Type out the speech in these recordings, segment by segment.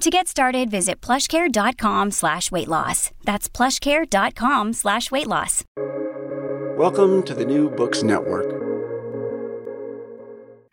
To get started, visit plushcare.com/weightloss. That's plushcare.com/weightloss. Welcome to the New Books Network.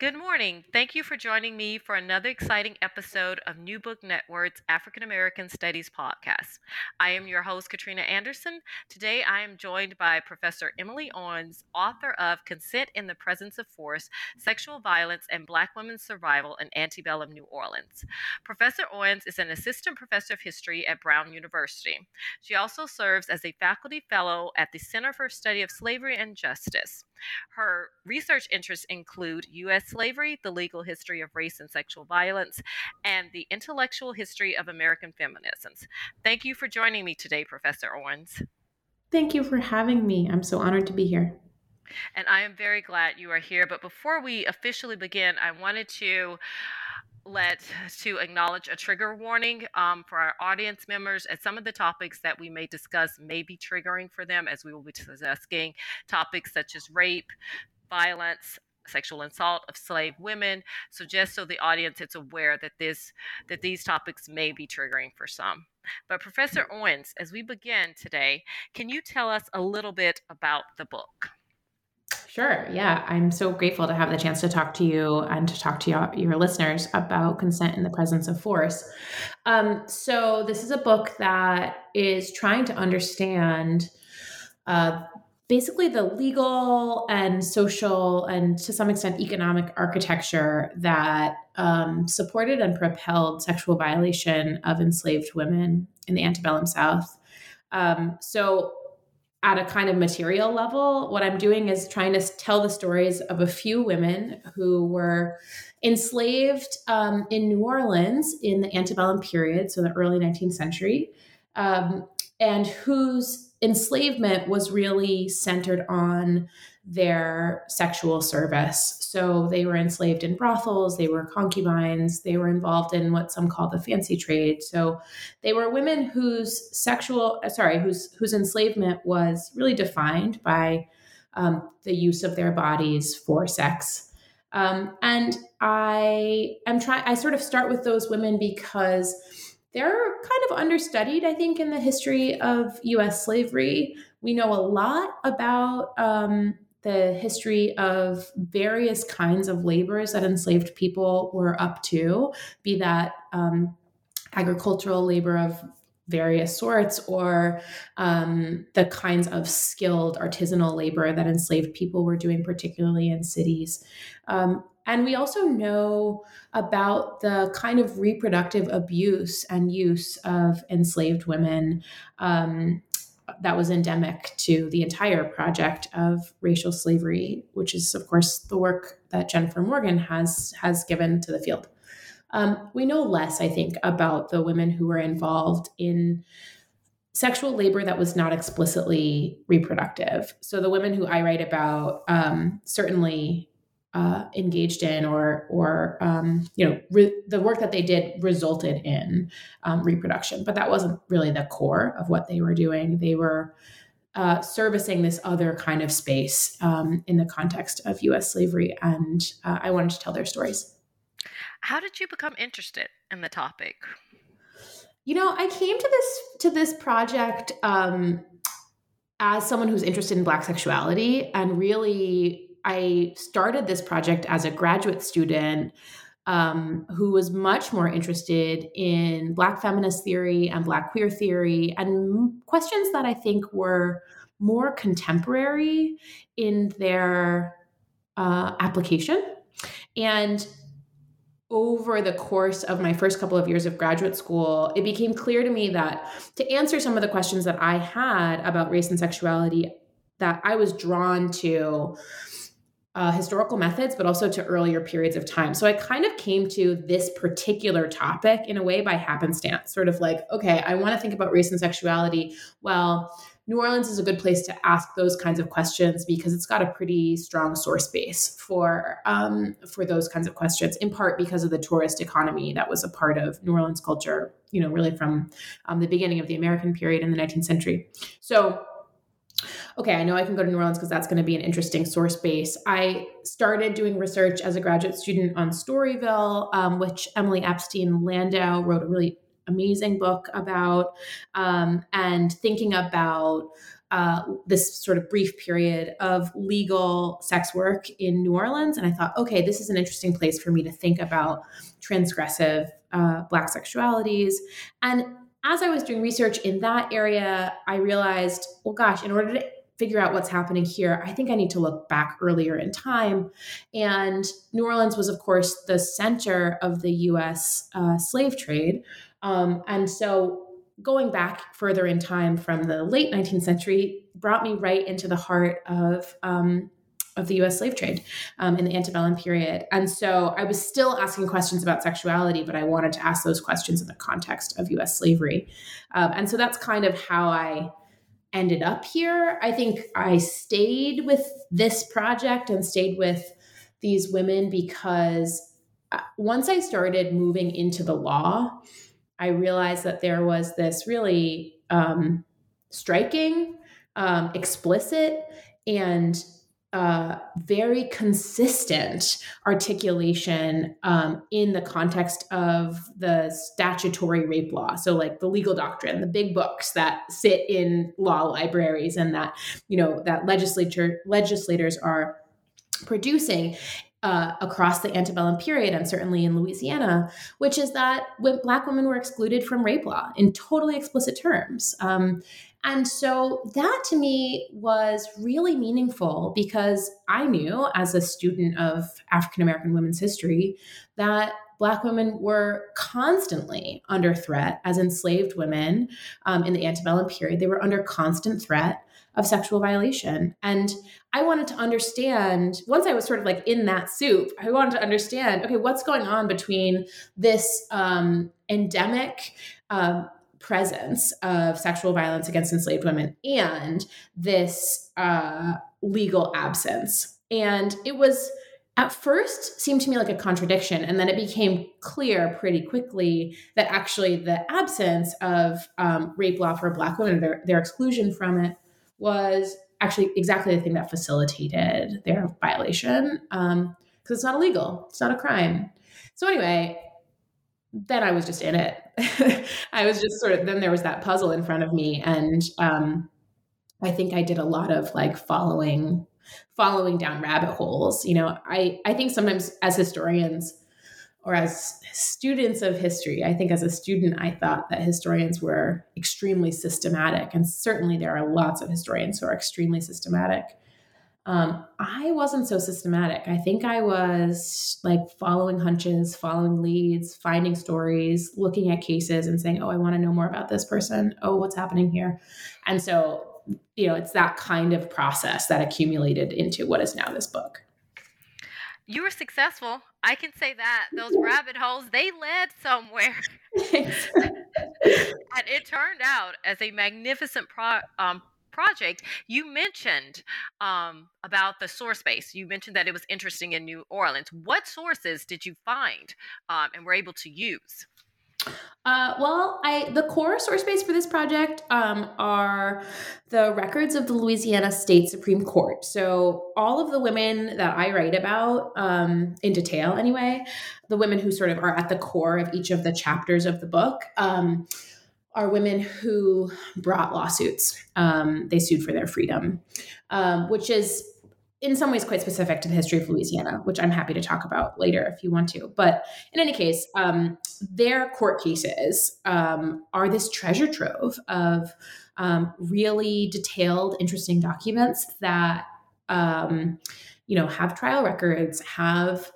Good morning. Thank you for joining me for another exciting episode of New Book Network's African American Studies podcast. I am your host, Katrina Anderson. Today, I am joined by Professor Emily Owens, author of Consent in the Presence of Force, Sexual Violence and Black Women's Survival in Antebellum New Orleans. Professor Owens is an assistant professor of history at Brown University. She also serves as a faculty fellow at the Center for Study of Slavery and Justice. Her research interests include U.S. slavery, the legal history of race and sexual violence, and the intellectual history of American feminisms. Thank you for joining me today, Professor Owens. Thank you for having me. I'm so honored to be here. And I am very glad you are here. But before we officially begin, I wanted to acknowledge a trigger warning for our audience members, as some of the topics that we may discuss may be triggering for them, as we will be discussing topics such as rape, violence, sexual assault of slave women. So just so the audience is aware that these topics may be triggering for some. But Professor Owens, as we begin today, can you tell us a little bit about the book? Sure. Yeah. I'm so grateful to have the chance to talk to you and to talk to your listeners about Consent in the Presence of Force. So this is a book that is trying to understand basically the legal and social and to some extent economic architecture that supported and propelled sexual violation of enslaved women in the antebellum South. So at a kind of material level, what I'm doing is trying to tell the stories of a few women who were enslaved in New Orleans in the antebellum period, so the early 19th century, and whose enslavement was really centered on their sexual service. So they were enslaved in brothels, they were concubines, they were involved in what some call the fancy trade. So they were women whose enslavement was really defined by the use of their bodies for sex. And I sort of start with those women because they're kind of understudied, I think, in the history of U.S. slavery. We know a lot about the history of various kinds of labors that enslaved people were up to, be that agricultural labor of various sorts or the kinds of skilled artisanal labor that enslaved people were doing, particularly in cities. And we also know about the kind of reproductive abuse and use of enslaved women that was endemic to the entire project of racial slavery, which is, of course, the work that Jennifer Morgan has given to the field. We know less, I think, about the women who were involved in sexual labor that was not explicitly reproductive. So the women who I write about certainly engaged in or the work that they did resulted in reproduction, but that wasn't really the core of what they were doing. They were servicing this other kind of space in the context of U.S. slavery. And I wanted to tell their stories. How did you become interested in the topic? You know, I came to this project as someone who's interested in Black sexuality. And really, I started this project as a graduate student who was much more interested in Black feminist theory and Black queer theory and questions that I think were more contemporary in their application. And over the course of my first couple of years of graduate school, it became clear to me that to answer some of the questions that I had about race and sexuality, that I was drawn to historical methods, but also to earlier periods of time. So I kind of came to this particular topic in a way by happenstance, sort of like, okay, I want to think about race and sexuality. Well, New Orleans is a good place to ask those kinds of questions because it's got a pretty strong source base for those kinds of questions, in part because of the tourist economy that was a part of New Orleans culture, you know, really from the beginning of the American period in the 19th century. So okay, I know I can go to New Orleans because that's going to be an interesting source base. I started doing research as a graduate student on Storyville, which Emily Epstein Landau wrote a really amazing book about, and thinking about this sort of brief period of legal sex work in New Orleans. And I thought, okay, this is an interesting place for me to think about transgressive Black sexualities. And as I was doing research in that area, I realized, well, gosh, in order to figure out what's happening here, I think I need to look back earlier in time. And New Orleans was, of course, the center of the U.S. Slave trade. And so going back further in time from the late 19th century brought me right into the heart of the U.S. slave trade in the antebellum period. And so I was still asking questions about sexuality, but I wanted to ask those questions in the context of U.S. slavery. And so that's kind of how I ended up here. I think I stayed with this project and stayed with these women because once I started moving into the law, I realized that there was this really striking, explicit, and very consistent articulation in the context of the statutory rape law. So like the legal doctrine, the big books that sit in law libraries and that, you know, that legislators are producing across the antebellum period, and certainly in Louisiana, which is that when Black women were excluded from rape law in totally explicit terms. And so that to me was really meaningful because I knew as a student of African-American women's history that Black women were constantly under threat as enslaved women in the antebellum period. They were under constant threat of sexual violation. And I wanted to understand, once I was sort of like in that soup, I wanted to understand, okay, what's going on between this endemic presence of sexual violence against enslaved women and this legal absence. And it was at first seemed to me like a contradiction. And then it became clear pretty quickly that actually the absence of rape law for Black women, their exclusion from it, was actually exactly the thing that facilitated their violation because it's not illegal. It's not a crime. So anyway, then I was just in it. I was just sort of, then there was that puzzle in front of me. And I think I did a lot of like following down rabbit holes. You know, I think sometimes as historians or as students of history, I think as a student, I thought that historians were extremely systematic. And certainly there are lots of historians who are extremely systematic. I wasn't so systematic. I think I was like following hunches, following leads, finding stories, looking at cases and saying, oh, I want to know more about this person. Oh, what's happening here? And so, you know, it's that kind of process that accumulated into what is now this book. You were successful. I can say that. Those rabbit holes, they led somewhere. And it turned out as a magnificent project. You mentioned about the source base. You mentioned that it was interesting in New Orleans. What sources did you find and were able to use? Well, the core source base for this project are the records of the Louisiana State Supreme Court. So all of the women that I write about, in detail anyway, the women who sort of are at the core of each of the chapters of the book, are women who brought lawsuits. They sued for their freedom, which is in some ways quite specific to the history of Louisiana, which I'm happy to talk about later if you want to. But in any case, their court cases are this treasure trove of really detailed, interesting documents that, have trial records, have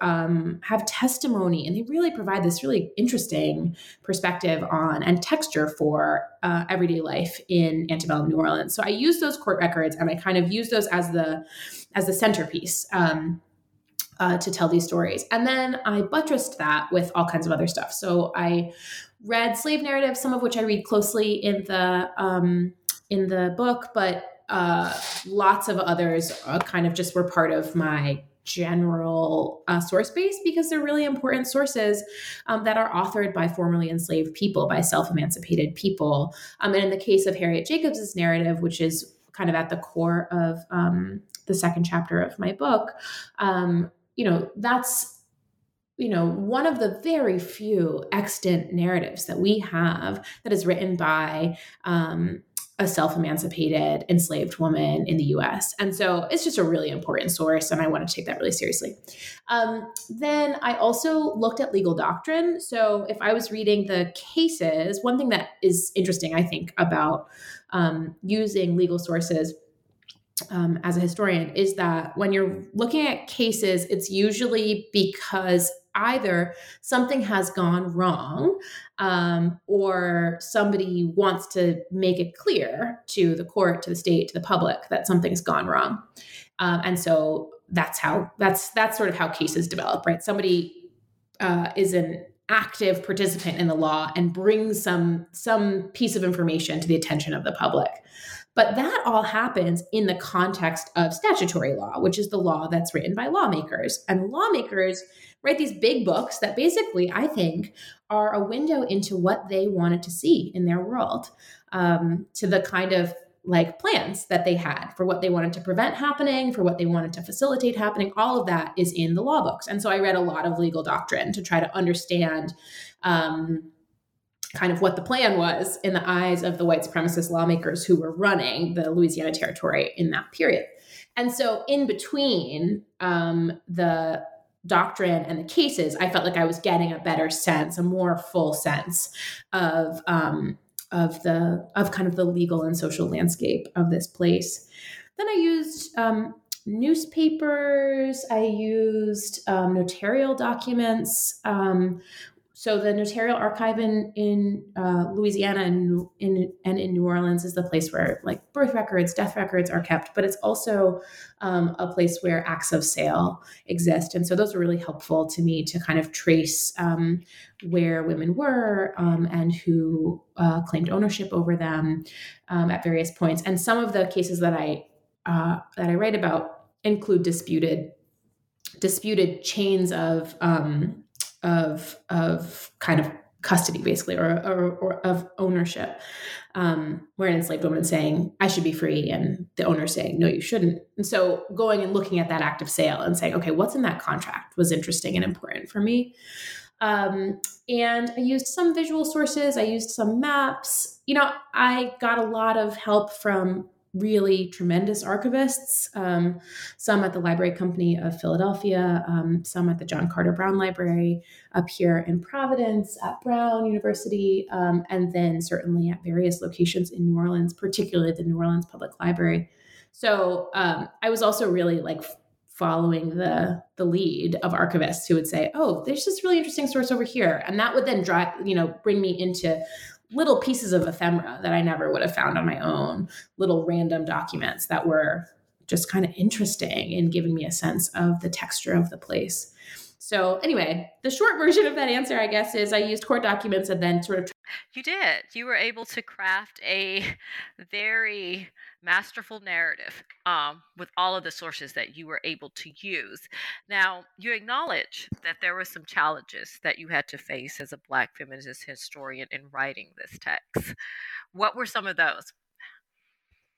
testimony, and they really provide this really interesting perspective on and texture for everyday life in antebellum New Orleans. So I use those court records, and I kind of use those as the centerpiece to tell these stories. And then I buttressed that with all kinds of other stuff. So I read slave narratives, some of which I read closely in the book, but lots of others kind of just were part of my general source base because they're really important sources that are authored by formerly enslaved people, by self-emancipated people. And in the case of Harriet Jacobs's narrative, which is kind of at the core of the second chapter of my book, that's one of the very few extant narratives that we have that is written by a self-emancipated enslaved woman in the US. And so it's just a really important source, and I want to take that really seriously. Then I also looked at legal doctrine. So if I was reading the cases, one thing that is interesting, I think, about using legal sources as a historian is that when you're looking at cases, it's usually because either something has gone wrong or somebody wants to make it clear to the court, to the state, to the public that something's gone wrong. And so that's sort of how cases develop, right? Somebody is an active participant in the law and brings some piece of information to the attention of the public. But that all happens in the context of statutory law, which is the law that's written by lawmakers. And lawmakers write these big books that basically, I think, are a window into what they wanted to see in their world, to the kind of like plans that they had for what they wanted to prevent happening, for what they wanted to facilitate happening. All of that is in the law books. And so I read a lot of legal doctrine to try to understand kind of what the plan was in the eyes of the white supremacist lawmakers who were running the Louisiana Territory in that period. And so in between the doctrine and the cases, I felt like I was getting a better sense, a more full sense of kind of the legal and social landscape of this place. Then I used newspapers, I used notarial documents. So the notarial archive in Louisiana and in New Orleans is the place where like birth records, death records are kept, but it's also a place where acts of sale exist. And so those were really helpful to me to kind of trace where women were and who claimed ownership over them at various points. And some of the cases that I write about include disputed chains of kind of custody, basically, or of ownership, where an enslaved woman is saying, I should be free, and the owner saying, no, you shouldn't. And so going and looking at that act of sale and saying, okay, what's in that contract was interesting and important for me. And I used some visual sources. I used some maps. I got a lot of help from really tremendous archivists, some at the Library Company of Philadelphia, some at the John Carter Brown Library up here in Providence, at Brown University, and then certainly at various locations in New Orleans, particularly the New Orleans Public Library. So I was also really like following the lead of archivists who would say, oh, there's this really interesting source over here. And that would then bring me into little pieces of ephemera that I never would have found on my own, little random documents that were just kind of interesting in giving me a sense of the texture of the place. So anyway, the short version of that answer, I guess, is I used court documents and then sort of... You did. You were able to craft a very masterful narrative with all of the sources that you were able to use. Now, you acknowledge that there were some challenges that you had to face as a Black feminist historian in writing this text. What were some of those?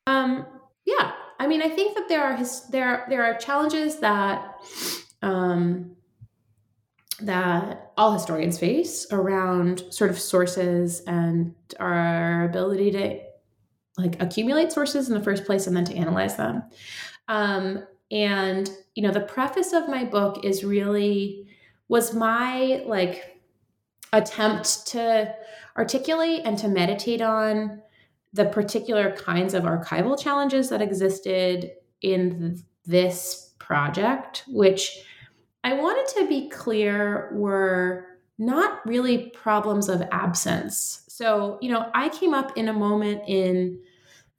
Yeah, I mean, I think that there are challenges that that all historians face around sort of sources and our ability to like accumulate sources in the first place and then to analyze them. And, you know, the preface of my book is really was my like attempt to articulate and to meditate on the particular kinds of archival challenges that existed in this project, which I wanted to be clear were not really problems of absence. So, you know, I came up in a moment in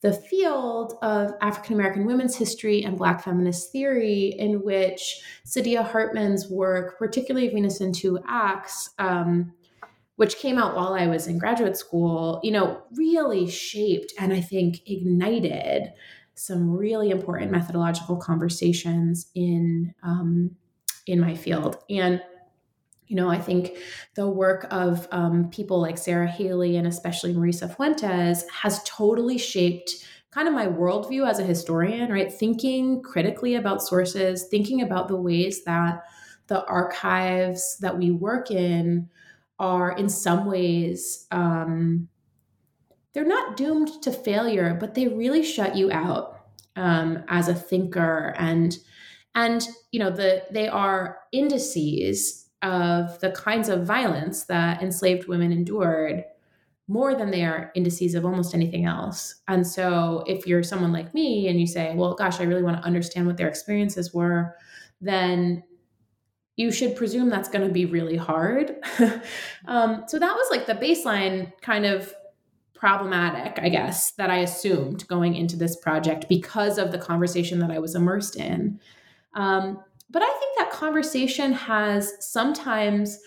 the field of African-American women's history and Black feminist theory in which Saidiya Hartman's work, particularly Venus in Two Acts, which came out while I was in graduate school, you know, really shaped and I think ignited some really important methodological conversations in my field. And, you know, I think the work of people like Sarah Haley and especially Marisa Fuentes has totally shaped kind of my worldview as a historian, right? Thinking critically about sources, thinking about the ways that the archives that we work in are in some ways, they're not doomed to failure, but they really shut you out as a thinker. And you know, they are indices of the kinds of violence that enslaved women endured more than they are indices of almost anything else. And so if you're someone like me and you say, well, gosh, I really want to understand what their experiences were, then you should presume that's going to be really hard. So that was like the baseline kind of problematic, I guess, that I assumed going into this project because of the conversation that I was immersed in. But I think that conversation has sometimes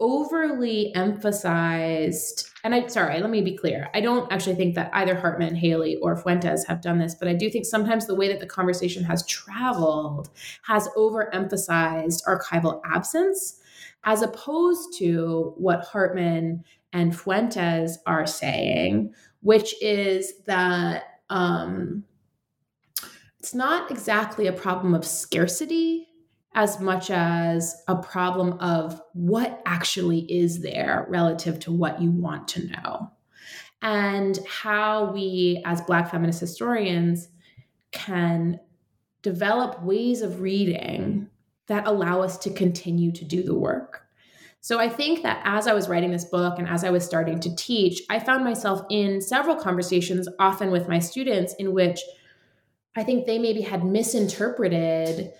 overly emphasized, and let me be clear. I don't actually think that either Hartman, Haley, or Fuentes have done this, but I do think sometimes the way that the conversation has traveled has overemphasized archival absence as opposed to what Hartman and Fuentes are saying, which is that it's not exactly a problem of scarcity as much as a problem of what actually is there relative to what you want to know, and how we as Black feminist historians can develop ways of reading that allow us to continue to do the work. So I think that as I was writing this book and as I was starting to teach, I found myself in several conversations, often with my students, in which I think they maybe had misinterpreted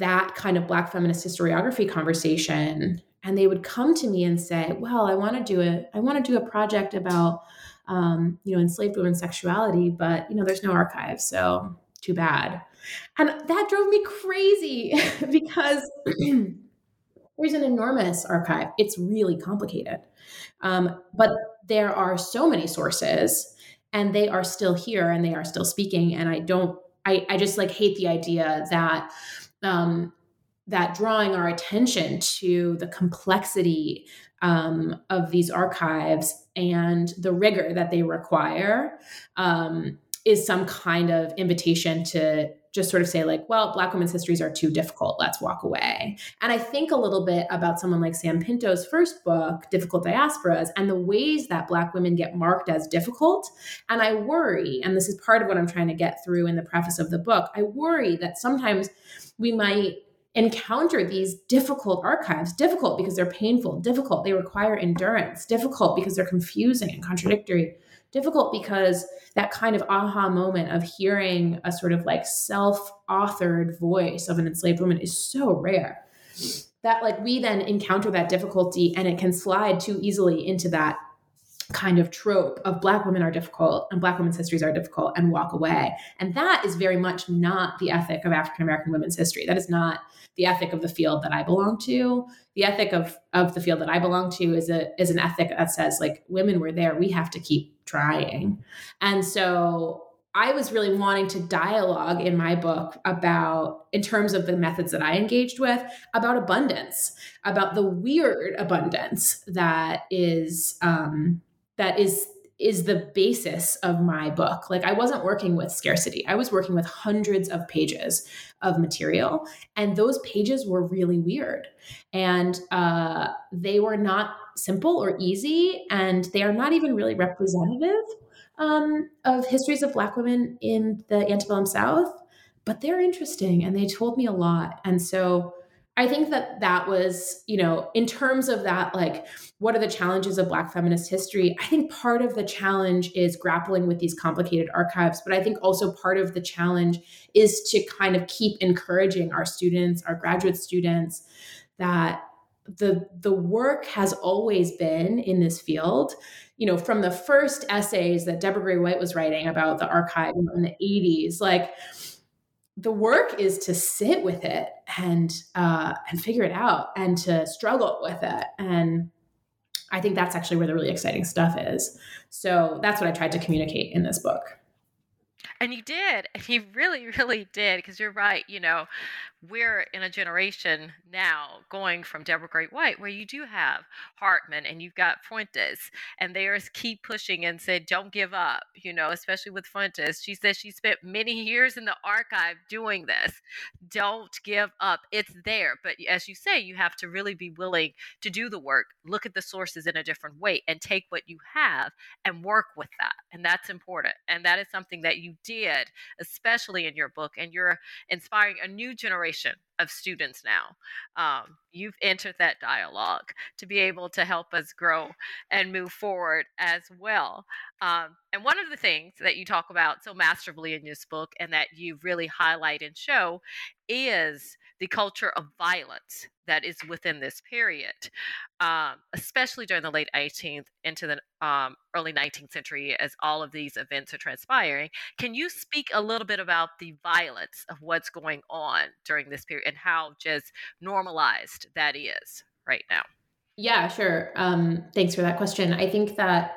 that kind of Black feminist historiography conversation. And they would come to me and say, well, I want to do a project about, you know, enslaved women's sexuality, but, you know, there's no archive. So too bad. And that drove me crazy because there's an enormous archive. It's really complicated. But there are so many sources and they are still here and they are still speaking. And I just like hate the idea that that drawing our attention to the complexity of these archives and the rigor that they require is some kind of invitation to just sort of say like, well, Black women's histories are too difficult. Let's walk away. And I think a little bit about someone like Sam Pinto's first book, Difficult Diasporas, and the ways that Black women get marked as difficult. And I worry, and this is part of what I'm trying to get through in the preface of the book, I worry that sometimes we might encounter these difficult archives, difficult because they're painful, difficult, they require endurance, difficult because they're confusing and contradictory, difficult because that kind of aha moment of hearing a sort of like self-authored voice of an enslaved woman is so rare that like we then encounter that difficulty and it can slide too easily into that kind of trope of Black women are difficult and Black women's histories are difficult and walk away. And that is very much not the ethic of African-American women's history. That is not the ethic of the field that I belong to. The ethic of the field that I belong to is an ethic that says like women were there, we have to keep trying. And so I was really wanting to dialogue in my book about, in terms of the methods that I engaged with, about abundance, about the weird abundance that is the basis of my book. Like, I wasn't working with scarcity. I was working with hundreds of pages of material, and those pages were really weird. And they were not simple or easy, and they are not even really representative of histories of Black women in the antebellum South, but they're interesting and they told me a lot. And so I think that that was, you know, in terms of that, like, what are the challenges of Black feminist history? I think part of the challenge is grappling with these complicated archives, but I think also part of the challenge is to kind of keep encouraging our students, our graduate students, that the work has always been in this field. You know, from the first essays that Deborah Gray White was writing about the archive in the 80s, like, the work is to sit with it and figure it out and to struggle with it. And I think that's actually where the really exciting stuff is. So that's what I tried to communicate in this book. And you did. And you really, really did. Because you're right. You know, we're in a generation now going from Deborah Gray White, where you do have Hartman and you've got Fuentes, and they are keep pushing and said, don't give up, you know, especially with Fuentes. She said she spent many years in the archive doing this. Don't give up. It's there. But as you say, you have to really be willing to do the work, look at the sources in a different way, and take what you have and work with that. And that's important. And that is something that you did, especially in your book. And you're inspiring a new generation of students now. You've entered that dialogue to be able to help us grow and move forward as well. And one of the things that you talk about so masterfully in this book, and that you really highlight and show, is the culture of violence that is within this period, especially during the late 18th into the early 19th century, as all of these events are transpiring. Can you speak a little bit about the violence of what's going on during this period and how just normalized that is right now? Yeah, sure. Thanks for that question. I think that,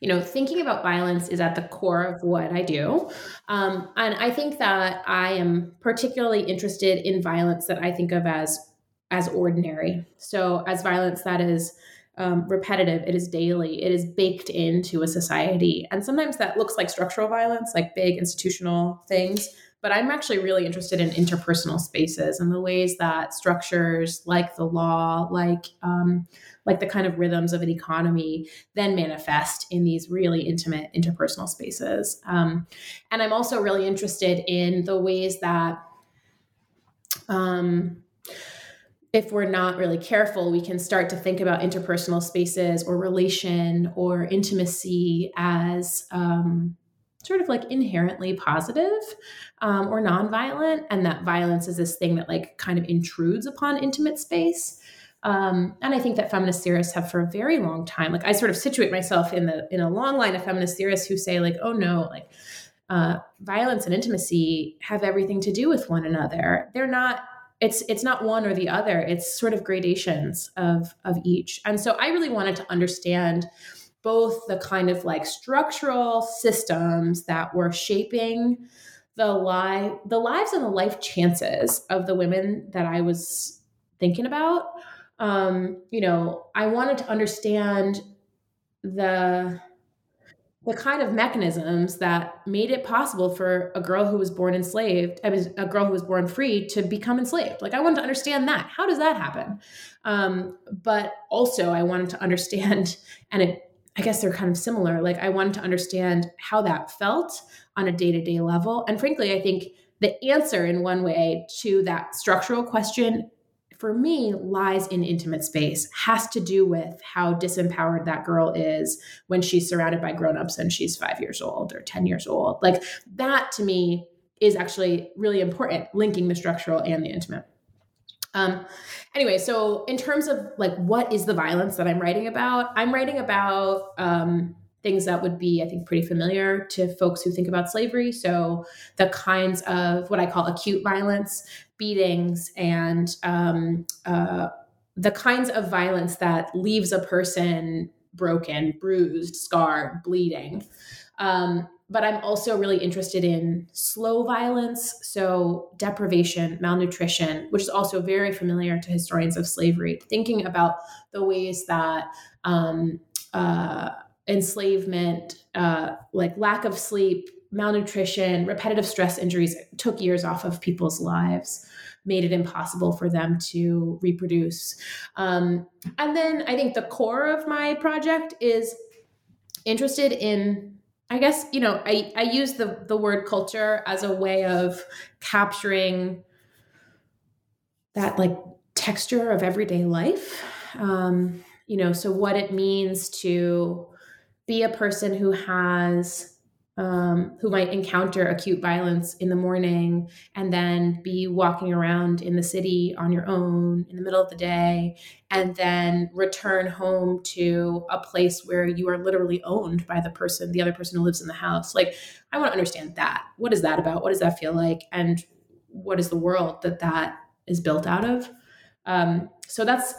you know, thinking about violence is at the core of what I do. And I think that I am particularly interested in violence that I think of as ordinary. So as violence that is repetitive, it is daily, it is baked into a society. And sometimes that looks like structural violence, like big institutional things. But I'm actually really interested in interpersonal spaces and the ways that structures like the law, like the kind of rhythms of an economy, then manifest in these really intimate interpersonal spaces. And I'm also really interested in the ways that if we're not really careful, we can start to think about interpersonal spaces or relation or intimacy as sort of like inherently positive or nonviolent, and that violence is this thing that like kind of intrudes upon intimate space. And I think that feminist theorists have for a very long time, like I sort of situate myself in a long line of feminist theorists who say like, oh no, like violence and intimacy have everything to do with one another. They're not, it's not one or the other. It's sort of gradations of each. And so I really wanted to understand both the kind of like structural systems that were shaping the lives and the life chances of the women that I was thinking about. You know, I wanted to understand the kind of mechanisms that made it possible for a girl who was born enslaved, I mean, a girl who was born free to become enslaved. Like I wanted to understand that. How does that happen? But also I wanted to understand, and I guess they're kind of similar. Like I wanted to understand how that felt on a day-to-day level. And frankly, I think the answer in one way to that structural question for me lies in intimate space, has to do with how disempowered that girl is when she's surrounded by grownups and she's 5 years old or 10 years old. Like that to me is actually really important, linking the structural and the intimate. Anyway, so in terms of like, what is the violence that I'm writing about things that would be, I think, pretty familiar to folks who think about slavery. So the kinds of what I call acute violence, beatings, and the kinds of violence that leaves a person broken, bruised, scarred, bleeding. But I'm also really interested in slow violence, so deprivation, malnutrition, which is also very familiar to historians of slavery, thinking about the ways that enslavement, like lack of sleep, malnutrition, repetitive stress injuries took years off of people's lives, made it impossible for them to reproduce. And then I think the core of my project is interested in, I guess, you know, I use the word culture as a way of capturing that like texture of everyday life. You know, so what it means to be a person who has who might encounter acute violence in the morning and then be walking around in the city on your own in the middle of the day, and then return home to a place where you are literally owned by the person, the other person who lives in the house. Like, I want to understand that. What is that about? What does that feel like? And what is the world that that is built out of? So that's,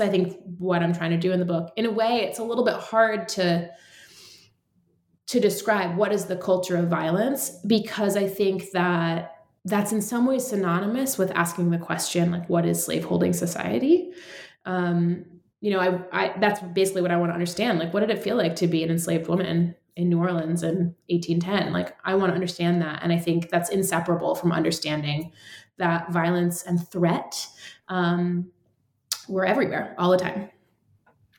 I think, what I'm trying to do in the book. In a way, it's a little bit hard to describe what is the culture of violence, because I think that that's in some ways synonymous with asking the question, like, what is slaveholding society? You know, I that's basically what I want to understand. Like, what did it feel like to be an enslaved woman in New Orleans in 1810? Like, I want to understand that. And I think that's inseparable from understanding that violence and threat were everywhere all the time.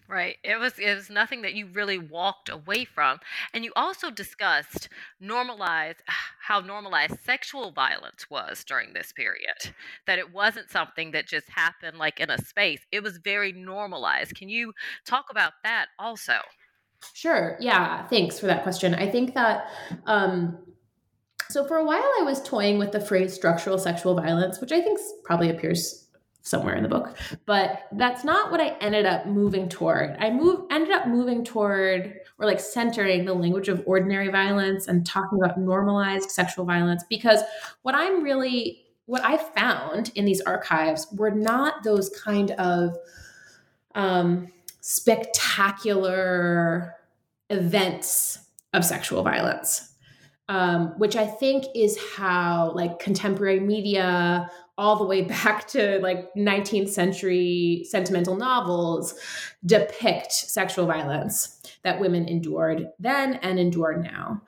Right. It was nothing that you really walked away from. And you also discussed how normalized sexual violence was during this period, that it wasn't something that just happened like in a space. It was very normalized. Can you talk about that also? Sure. Yeah. Thanks for that question. I think that, so for a while I was toying with the phrase structural sexual violence, which I think probably appears somewhere in the book, but that's not what I ended up moving toward. I ended up moving toward or like centering the language of ordinary violence and talking about normalized sexual violence, because what I found in these archives were not those kind of spectacular events of sexual violence, which I think is how like contemporary media, all the way back to like 19th century sentimental novels, depict sexual violence that women endured then and endure now,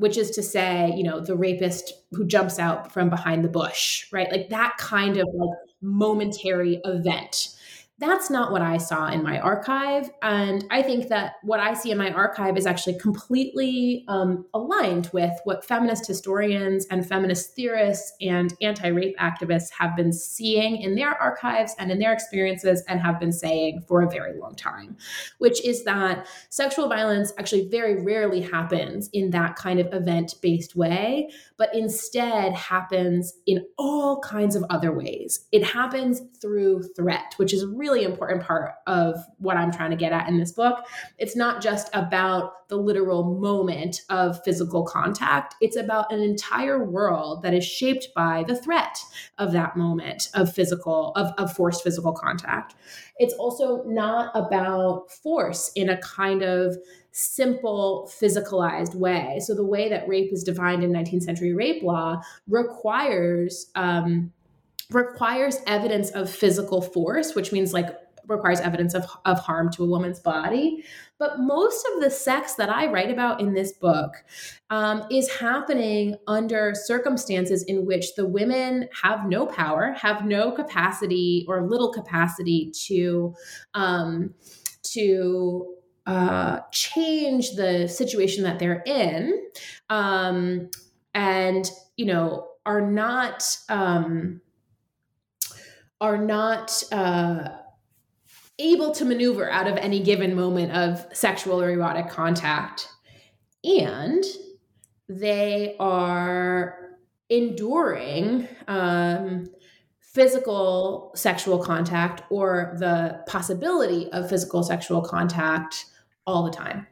which is to say, you know, the rapist who jumps out from behind the bush, right? Like that kind of like momentary event. That's not what I saw in my archive. And I think that what I see in my archive is actually completely aligned with what feminist historians and feminist theorists and anti-rape activists have been seeing in their archives and in their experiences and have been saying for a very long time, which is that sexual violence actually very rarely happens in that kind of event-based way, but instead happens in all kinds of other ways. It happens through threat, which is really important part of what I'm trying to get at in this book. It's not just about the literal moment of physical contact. It's about an entire world that is shaped by the threat of that moment of forced physical contact. It's also not about force in a kind of simple physicalized way. So the way that rape is defined in 19th century rape law requires evidence of physical force, which means like requires evidence of harm to a woman's body. But most of the sex that I write about in this book is happening under circumstances in which the women have no power, have no capacity or little capacity to change the situation that they're in, and, you know, are not able to maneuver out of any given moment of sexual or erotic contact. And they are enduring physical sexual contact or the possibility of physical sexual contact all the time.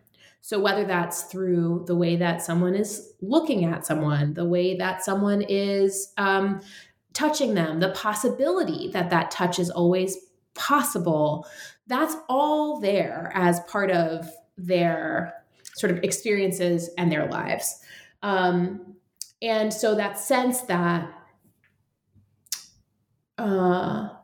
So whether that's through the way that someone is looking at someone, the way that someone is touching them, the possibility that touch is always possible, that's all there as part of their sort of experiences and their lives. And so that sense that, that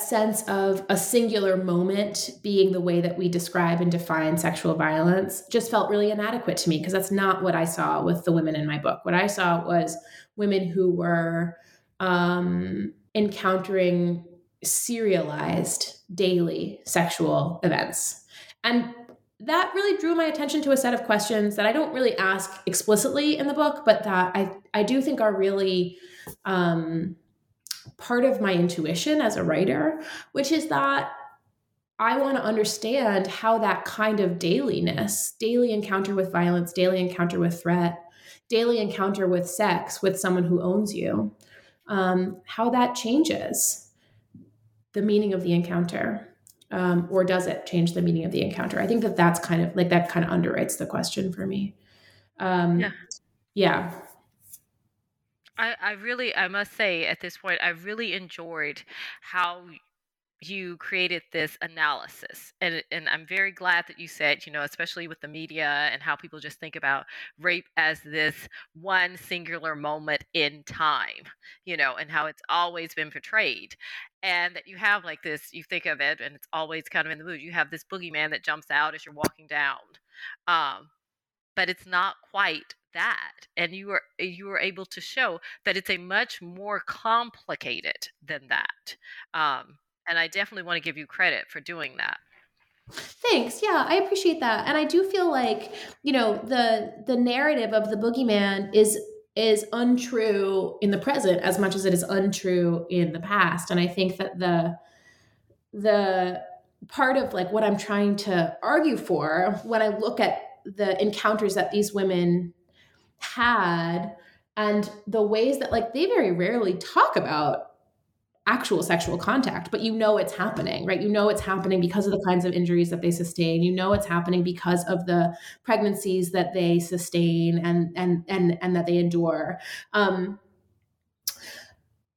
sense of a singular moment being the way that we describe and define sexual violence just felt really inadequate to me, because that's not what I saw with the women in my book. What I saw was women who were encountering serialized daily sexual events. And that really drew my attention to a set of questions that I don't really ask explicitly in the book, but that I do think are really part of my intuition as a writer, which is that I want to understand how that kind of dailiness, daily encounter with violence, daily encounter with threat, daily encounter with sex with someone who owns you, how that changes the meaning of the encounter. Or does it change the meaning of the encounter? I think that that's kind of like, that kind of underwrites the question for me. Yeah. I must say at this point, I really enjoyed how you created this analysis. And I'm very glad that you said, you know, especially with the media and how people just think about rape as this one singular moment in time, you know, and how it's always been portrayed. And that you have like this, you think of it, and it's always kind of in the mood. You have this boogeyman that jumps out as you're walking down. But it's not quite that. And you were able to show that it's a much more complicated than that. And I definitely want to give you credit for doing that. Thanks. Yeah, I appreciate that. And I do feel like, you know, the narrative of the boogeyman is untrue in the present as much as it is untrue in the past. And I think that the part of like what I'm trying to argue for when I look at the encounters that these women had and the ways that like they very rarely talk about actual sexual contact, but you know it's happening, right? You know it's happening because of the kinds of injuries that they sustain. You know it's happening because of the pregnancies that they sustain and that they endure.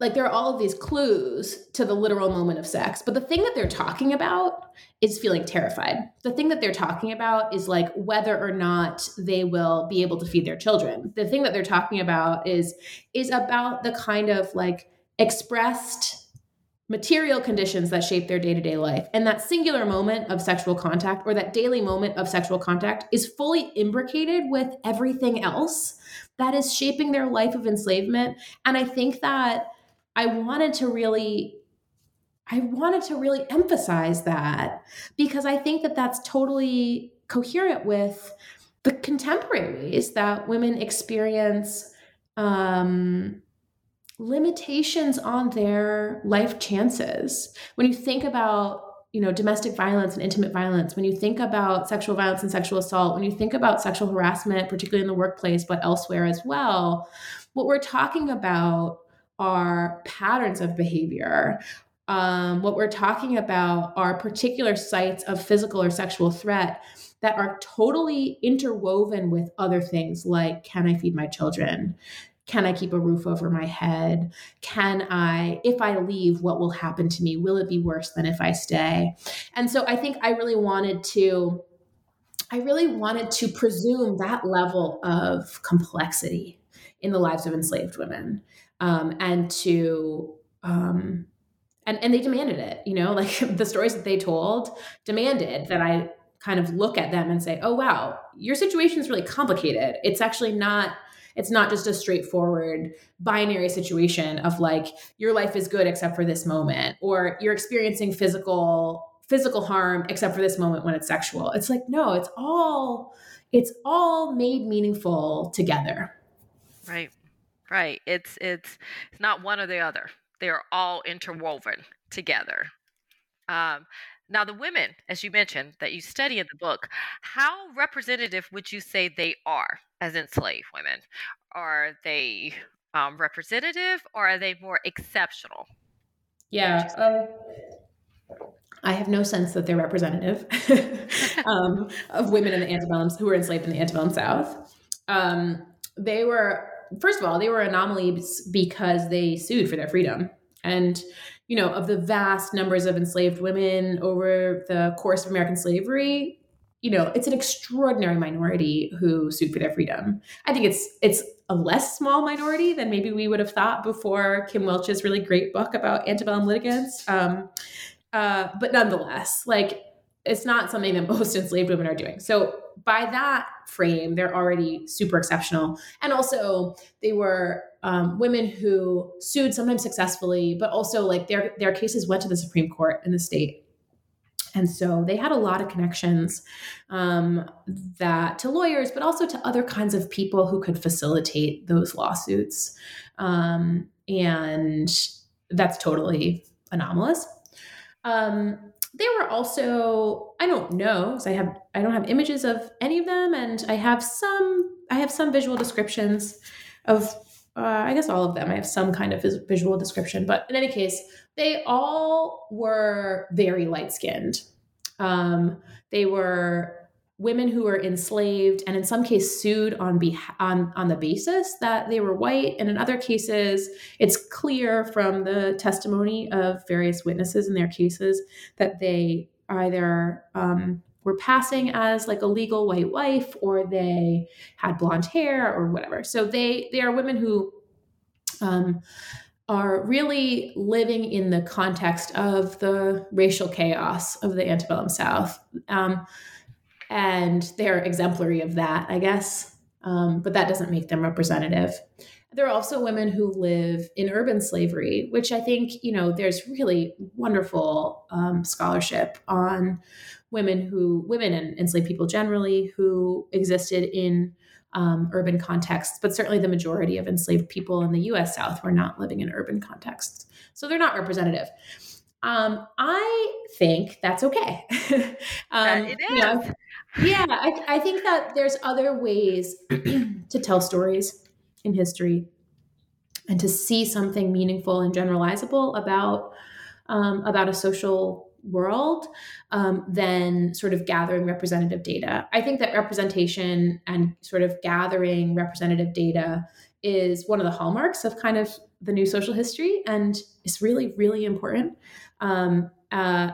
Like there are all of these clues to the literal moment of sex, but the thing that they're talking about is feeling terrified. The thing that they're talking about is like whether or not they will be able to feed their children. The thing that they're talking about is about the kind of like expressed material conditions that shape their day-to-day life. And that singular moment of sexual contact, or that daily moment of sexual contact, is fully imbricated with everything else that is shaping their life of enslavement. And I think that I wanted to really emphasize that, because I think that that's totally coherent with the contemporary ways that women experience limitations on their life chances. When you think about, you know, domestic violence and intimate violence, when you think about sexual violence and sexual assault, when you think about sexual harassment, particularly in the workplace, but elsewhere as well, what we're talking about are patterns of behavior. What we're talking about are particular sites of physical or sexual threat that are totally interwoven with other things like, can I feed my children? Can I keep a roof over my head? Can I, if I leave, what will happen to me? Will it be worse than if I stay? And so I think I really wanted to presume that level of complexity in the lives of enslaved women, and they demanded it. You know, like the stories that they told demanded that I kind of look at them and say, "Oh wow, your situation is really complicated. It's actually not." It's not just a straightforward binary situation of like, your life is good except for this moment, or you're experiencing physical harm except for this moment when it's sexual. It's like, no, it's all made meaningful together. Right. It's not one or the other. They're all interwoven together. Now, the women, as you mentioned, that you study in the book, how representative would you say they are as enslaved women? Are they representative, or are they more exceptional? Yeah, I have no sense that they're representative of women in the antebellum, who were enslaved in the antebellum South. They were, first of all, they were anomalies because they sued for their freedom. And, you know, of the vast numbers of enslaved women over the course of American slavery, you know, it's an extraordinary minority who sued for their freedom. I think it's a less small minority than maybe we would have thought before Kim Welch's really great book about antebellum litigants. But nonetheless, like, it's not something that most enslaved women are doing. So by that frame, they're already super exceptional. And also they were women who sued sometimes successfully, but also like their cases went to the Supreme Court in the state. And so they had a lot of connections that to lawyers, but also to other kinds of people who could facilitate those lawsuits. And that's totally anomalous. They were also, I don't know, because I don't have images of any of them, and I have some visual descriptions of, I guess all of them. I have some kind of visual description, but in any case, they all were very light-skinned. They were women who were enslaved, and in some cases sued on the basis that they were white. And in other cases, it's clear from the testimony of various witnesses in their cases that they either were passing as like a legal white wife, or they had blonde hair or whatever. So they are women who are really living in the context of the racial chaos of the antebellum South. And they're exemplary of that, I guess. But that doesn't make them representative. There are also women who live in urban slavery, which I think, you know, there's really wonderful scholarship on women and enslaved people generally who existed in urban contexts, but certainly the majority of enslaved people in the U.S. South were not living in urban contexts. So they're not representative. I think that's okay. It is. You know, yeah, I think that there's other ways to tell stories in history and to see something meaningful and generalizable about a social world than sort of gathering representative data. I think that representation and sort of gathering representative data is one of the hallmarks of kind of the new social history, and it's really, really important. And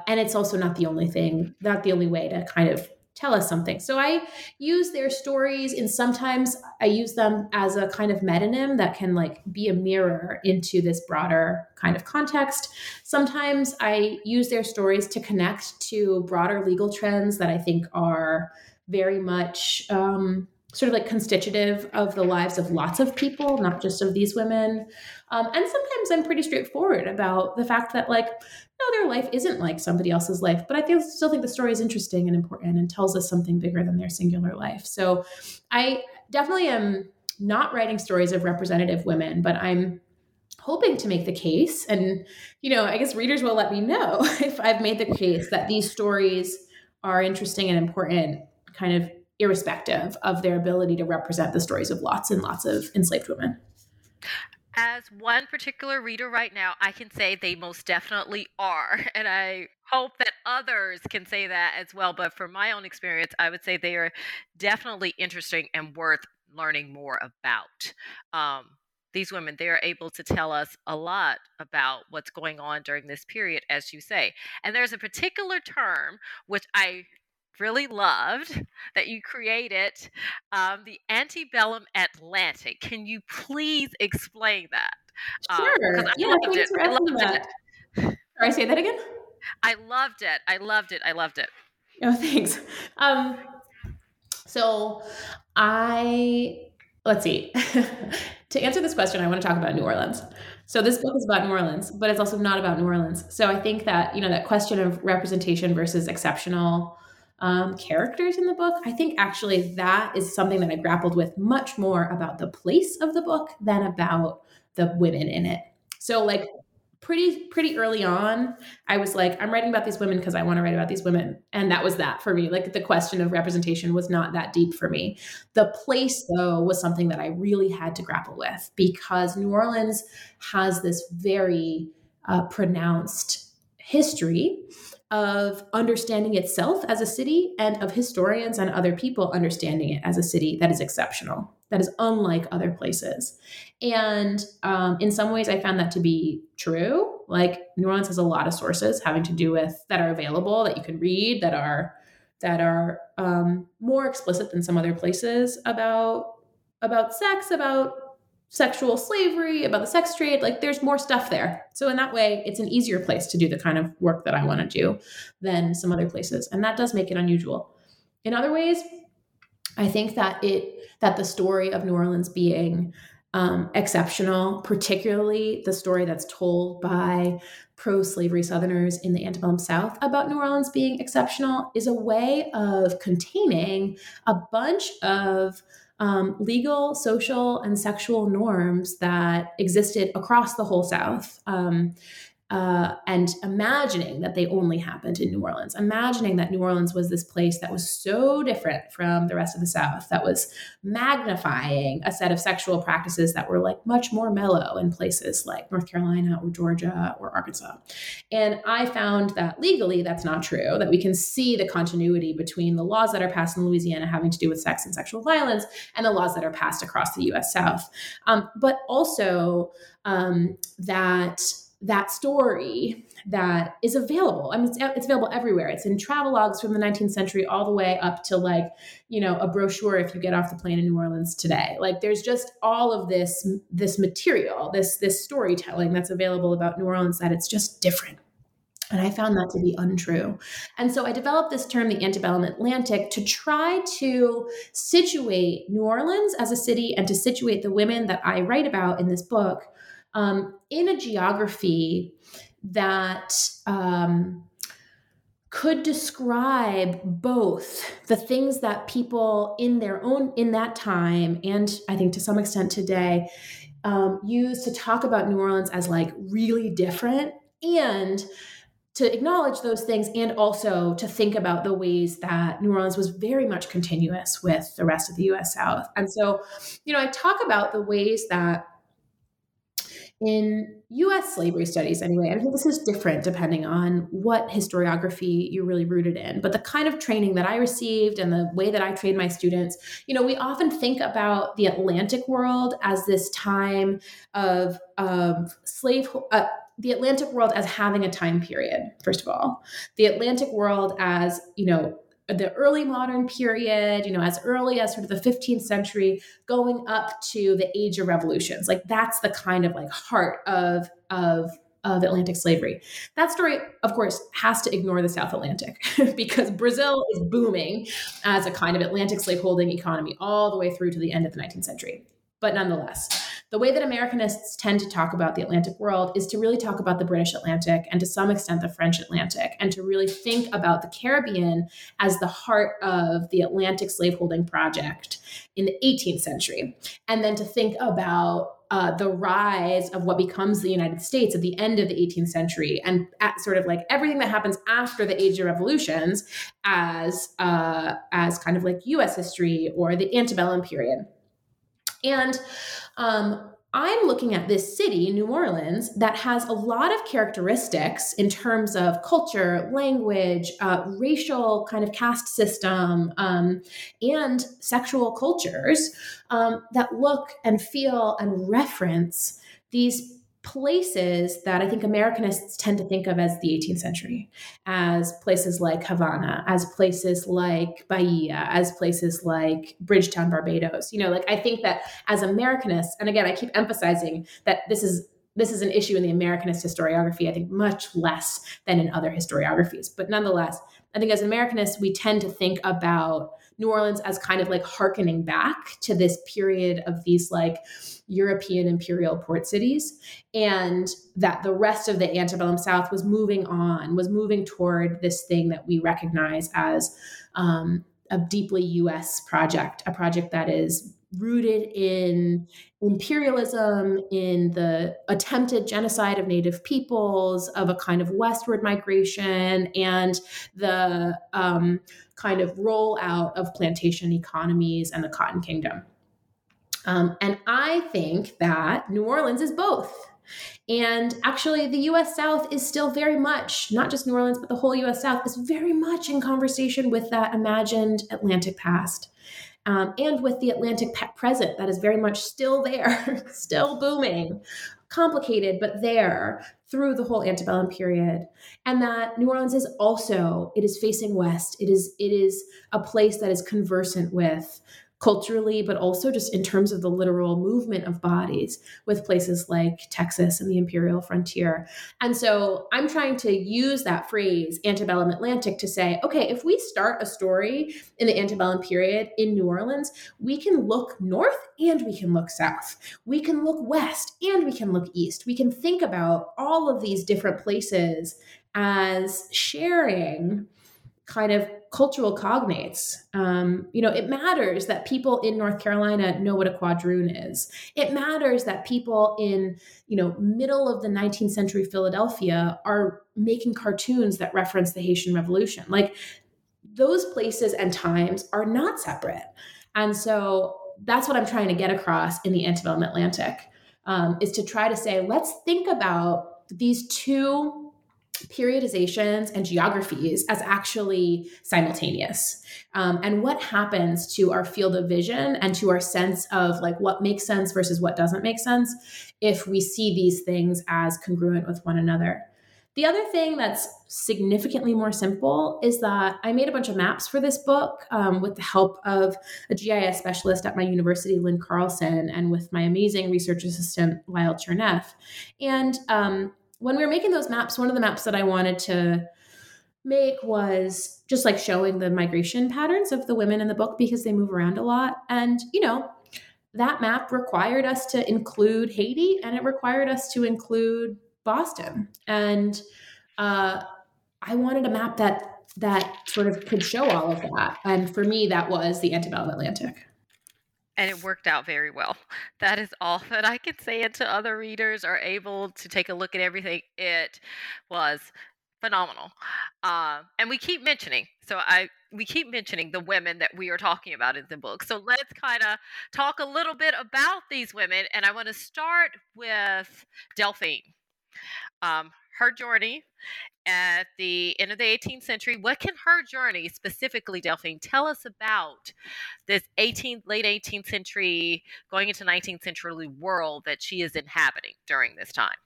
it's also not the only thing, not the only way to kind of tell us something. So I use their stories, and sometimes I use them as a kind of metonym that can like be a mirror into this broader kind of context. Sometimes I use their stories to connect to broader legal trends that I think are very much sort of like constitutive of the lives of lots of people, not just of these women. And sometimes I'm pretty straightforward about the fact that like, no, their life isn't like somebody else's life, but I still think the story is interesting and important and tells us something bigger than their singular life. So I definitely am not writing stories of representative women, but I'm hoping to make the case. And, you know, I guess readers will let me know if I've made the case that these stories are interesting and important, kind of irrespective of their ability to represent the stories of lots and lots of enslaved women. As one particular reader right now, I can say they most definitely are. And I hope that others can say that as well. But from my own experience, I would say they are definitely interesting and worth learning more about. These women, they are able to tell us a lot about what's going on during this period, as you say. And there's a particular term, which I really loved that you created, the antebellum Atlantic. Can you please explain that? Sure. I loved it. Sorry, say that again? I loved it. Oh, thanks. Let's see. To answer this question, I want to talk about New Orleans. So this book is about New Orleans, but it's also not about New Orleans. So I think that, you know, that question of representation versus exceptional characters in the book, I think actually that is something that I grappled with much more about the place of the book than about the women in it. So like pretty early on, I was like, I'm writing about these women because I want to write about these women. And that was that for me. Like the question of representation was not that deep for me. The place though was something that I really had to grapple with, because New Orleans has this very pronounced history of understanding itself as a city, and of historians and other people understanding it as a city that is exceptional, that is unlike other places. And in some ways I found that to be true. Like New Orleans has a lot of sources having to do with, that are available, that you can read, that are that are more explicit than some other places about sex, about sexual slavery, about the sex trade. Like, there's more stuff there. So in that way, it's an easier place to do the kind of work that I want to do than some other places. And that does make it unusual. In other ways, I think that that the story of New Orleans being exceptional, particularly the story that's told by pro-slavery Southerners in the antebellum South about New Orleans being exceptional, is a way of containing a bunch of legal, social, and sexual norms that existed across the whole South, and imagining that they only happened in New Orleans, imagining that New Orleans was this place that was so different from the rest of the South, that was magnifying a set of sexual practices that were like much more mellow in places like North Carolina or Georgia or Arkansas. And I found that legally that's not true, that we can see the continuity between the laws that are passed in Louisiana having to do with sex and sexual violence and the laws that are passed across the U.S. South. But also that story that is available. I mean, it's available everywhere. It's in travelogues from the 19th century all the way up to a brochure if you get off the plane in New Orleans today. Like, there's just all of this material, this storytelling that's available about New Orleans, that it's just different. And I found that to be untrue. And so I developed this term, the antebellum Atlantic, to try to situate New Orleans as a city and to situate the women that I write about in this book in a geography that could describe both the things that people in that time, and I think to some extent today, use to talk about New Orleans as really different, and to acknowledge those things, and also to think about the ways that New Orleans was very much continuous with the rest of the U.S. South. And so, I talk about the ways that in U.S. slavery studies, anyway, I think this is different depending on what historiography you're really rooted in. But the kind of training that I received and the way that I train my students, we often think about the Atlantic world as this time of the Atlantic world as having a time period, first of all. The Atlantic world as, the early modern period, as early as sort of the 15th century, going up to the age of revolutions. Like, that's the kind of heart of Atlantic slavery. That story, of course, has to ignore the South Atlantic because Brazil is booming as a kind of Atlantic slaveholding economy all the way through to the end of the 19th century. But nonetheless, the way that Americanists tend to talk about the Atlantic world is to really talk about the British Atlantic and to some extent the French Atlantic, and to really think about the Caribbean as the heart of the Atlantic slaveholding project in the 18th century. And then to think about the rise of what becomes the United States at the end of the 18th century, and at sort of everything that happens after the Age of Revolutions as kind of U.S. history or the antebellum period. And I'm looking at this city, New Orleans, that has a lot of characteristics in terms of culture, language, racial kind of caste system, and sexual cultures that look and feel and reference these places that I think Americanists tend to think of as the 18th century, as places like Havana, as places like Bahia, as places like Bridgetown, Barbados. I think that as Americanists, and again, I keep emphasizing that this is an issue in the Americanist historiography, I think much less than in other historiographies. But nonetheless, I think as Americanists, we tend to think about New Orleans as kind of hearkening back to this period of these European imperial port cities, and that the rest of the antebellum South was moving toward this thing that we recognize as a deeply U.S. project, a project that is rooted in imperialism, in the attempted genocide of Native peoples, of a kind of westward migration, and the kind of rollout of plantation economies and the Cotton Kingdom. And I think that New Orleans is both. And actually, the U.S. South is still very much, not just New Orleans, but the whole U.S. South is very much in conversation with that imagined Atlantic past. and with the Atlantic present that is very much still there, still booming, complicated, but there through the whole antebellum period. And that New Orleans is also, it is facing west. It is a place that is conversant with culturally, but also just in terms of the literal movement of bodies with places like Texas and the imperial frontier. And so I'm trying to use that phrase, antebellum Atlantic, to say, okay, if we start a story in the antebellum period in New Orleans, we can look north and we can look south. We can look west and we can look east. We can think about all of these different places as sharing kind of cultural cognates. It matters that people in North Carolina know what a quadroon is. It matters that people in, middle of the 19th century Philadelphia are making cartoons that reference the Haitian Revolution. Like, those places and times are not separate. And so that's what I'm trying to get across in the antebellum Atlantic, is to try to say, let's think about these two periodizations and geographies as actually simultaneous. And what happens to our field of vision and to our sense of like what makes sense versus what doesn't make sense if we see these things as congruent with one another. The other thing that's significantly more simple is that I made a bunch of maps for this book with the help of a GIS specialist at my university, Lynn Carlson, and with my amazing research assistant, Lyle Cherneff. And when we were making those maps, one of the maps that I wanted to make was just like showing the migration patterns of the women in the book because they move around a lot. And, that map required us to include Haiti and it required us to include Boston. And I wanted a map that sort of could show all of that. And for me, that was the antebellum Atlantic. And it worked out very well. That is all that I can say until other readers are able to take a look at everything. It was phenomenal. And we keep mentioning. We keep mentioning the women that we are talking about in the book. So let's kind of talk a little bit about these women. And I want to start with Delphine. Her journey at the end of the 18th century. What can her journey, specifically Delphine, tell us about this late 18th century, going into 19th century world that she is inhabiting during this time?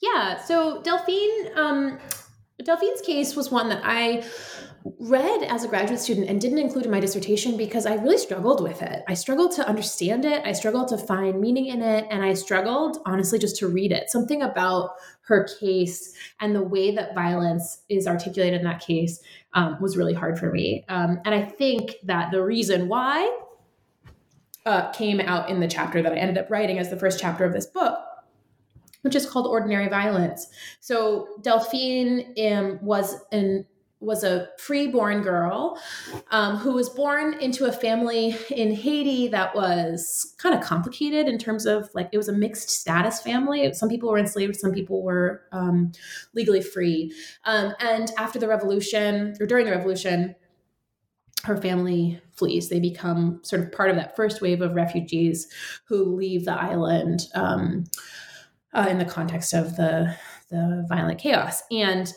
Yeah, so Delphine's case was one that I read as a graduate student and didn't include in my dissertation because I really struggled with it. I struggled to understand it. I struggled to find meaning in it. And I struggled, honestly, just to read it. Something about her case and the way that violence is articulated in that case was really hard for me. And I think that the reason why came out in the chapter that I ended up writing as the first chapter of this book, which is called Ordinary Violence. So Delphine was a free-born girl who was born into a family in Haiti that was kind of complicated in terms of, like, it was a mixed status family. Some people were enslaved, some people were legally free. And after the revolution, or during the revolution, her family flees. They become sort of part of that first wave of refugees who leave the island in the context of the violent chaos. And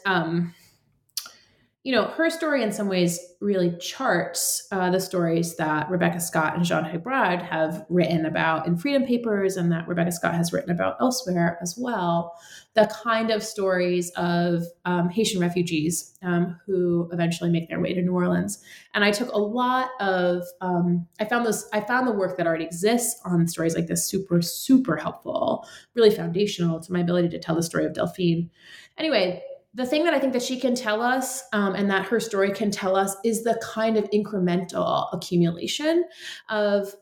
her story in some ways really charts the stories that Rebecca Scott and Jean Hébrard have written about in Freedom Papers and that Rebecca Scott has written about elsewhere as well. The kind of stories of Haitian refugees who eventually make their way to New Orleans. And I took a lot of, I found the work that already exists on stories like this super, super helpful, really foundational to my ability to tell the story of Delphine. Anyway, the thing that I think that she can tell us and that her story can tell us is the kind of incremental accumulation of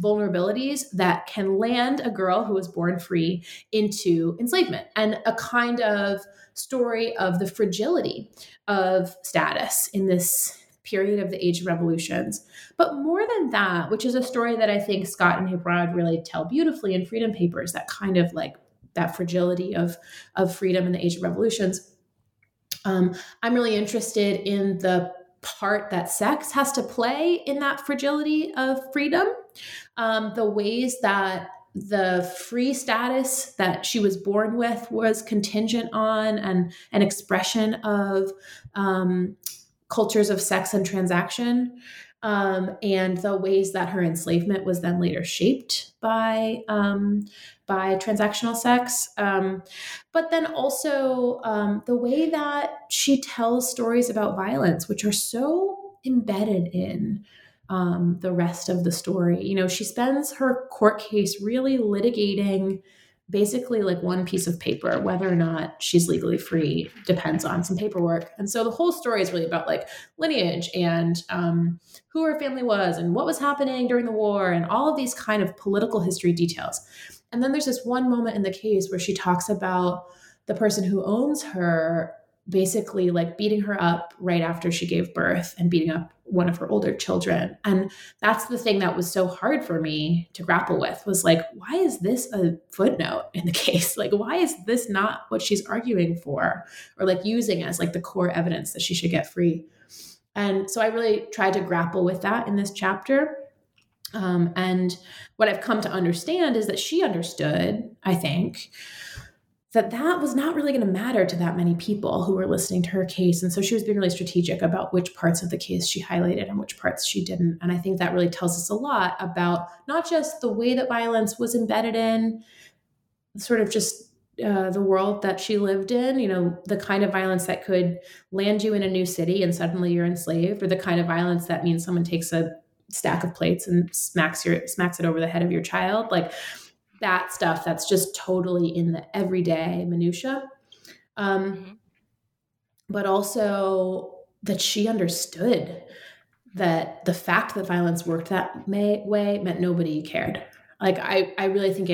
vulnerabilities that can land a girl who was born free into enslavement, and a kind of story of the fragility of status in this period of the Age of Revolutions. But more than that, which is a story that I think Scott and Hébrard really tell beautifully in Freedom Papers, that kind of like that fragility of freedom in the Age of Revolutions. I'm really interested in the part that sex has to play in that fragility of freedom, the ways that the free status that she was born with was contingent on and an expression of cultures of sex and transaction. and the ways that her enslavement was then later shaped by transactional sex. But then also the way that she tells stories about violence, which are so embedded in the rest of the story. You know, she spends her court case really litigating basically like one piece of paper. Whether or not she's legally free depends on some paperwork. And so the whole story is really about like lineage and who her family was and what was happening during the war and all of these kind of political history details. And then there's this one moment in the case where she talks about the person who owns her basically like beating her up right after she gave birth and beating up one of her older children. And that's the thing that was so hard for me to grapple with, was like, why is this a footnote in the case? Like, why is this not what she's arguing for or like using as like the core evidence that she should get free? And so I really tried to grapple with that in this chapter. And what I've come to understand is that she understood, I think, that was not really going to matter to that many people who were listening to her case. And so she was being really strategic about which parts of the case she highlighted and which parts she didn't. And I think that really tells us a lot about not just the way that violence was embedded in sort of just the world that she lived in, you know, the kind of violence that could land you in a new city and suddenly you're enslaved, or the kind of violence that means someone takes a stack of plates and smacks it over the head of your child. Like, that stuff that's just totally in the everyday minutia. But also that she understood that the fact that violence worked that way meant nobody cared. Like, I really think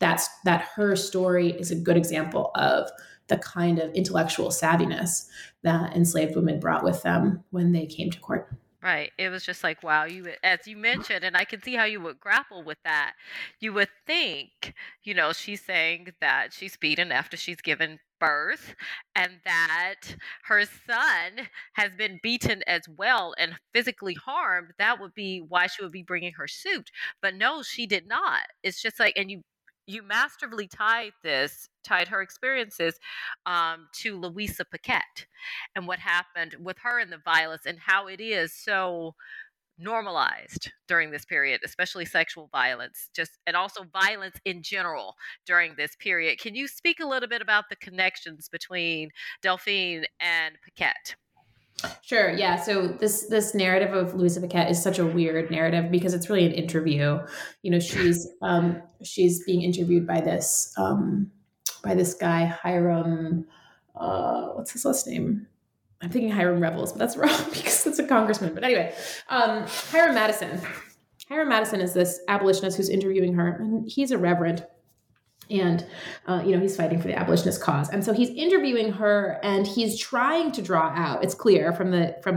that her story is a good example of the kind of intellectual savviness that enslaved women brought with them when they came to court. Right. It was just like, wow, you, as you mentioned, and I can see how you would grapple with that. You would think, you know, she's saying that she's beaten after she's given birth and that her son has been beaten as well and physically harmed. That would be why she would be bringing her suit. But no, she did not. It's just like, and you masterfully tied her experiences to Louisa Picquet and what happened with her and the violence and how it is so normalized during this period, especially sexual violence, and also violence in general during this period. Can you speak a little bit about the connections between Delphine and Picquet? Sure. Yeah. So this narrative of Louisa Picquet is such a weird narrative because it's really an interview. You know, she's being interviewed by this guy, Hiram, what's his last name? I'm thinking Hiram Revels, but that's wrong because it's a congressman. But anyway, Hiram Mattison. Hiram Mattison is this abolitionist who's interviewing her, and he's a reverend. And, you know, he's fighting for the abolitionist cause. And so he's interviewing her and he's trying to draw out, it's clear from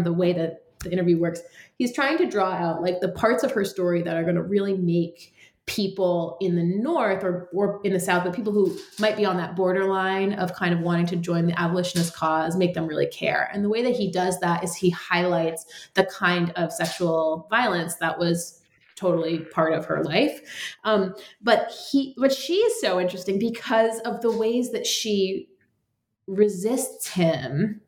the way that the interview works, he's trying to draw out like the parts of her story that are going to really make people in the North or in the South, but people who might be on that borderline of kind of wanting to join the abolitionist cause, make them really care. And the way that he does that is he highlights the kind of sexual violence that was totally part of her life. But she is so interesting because of the ways that she resists him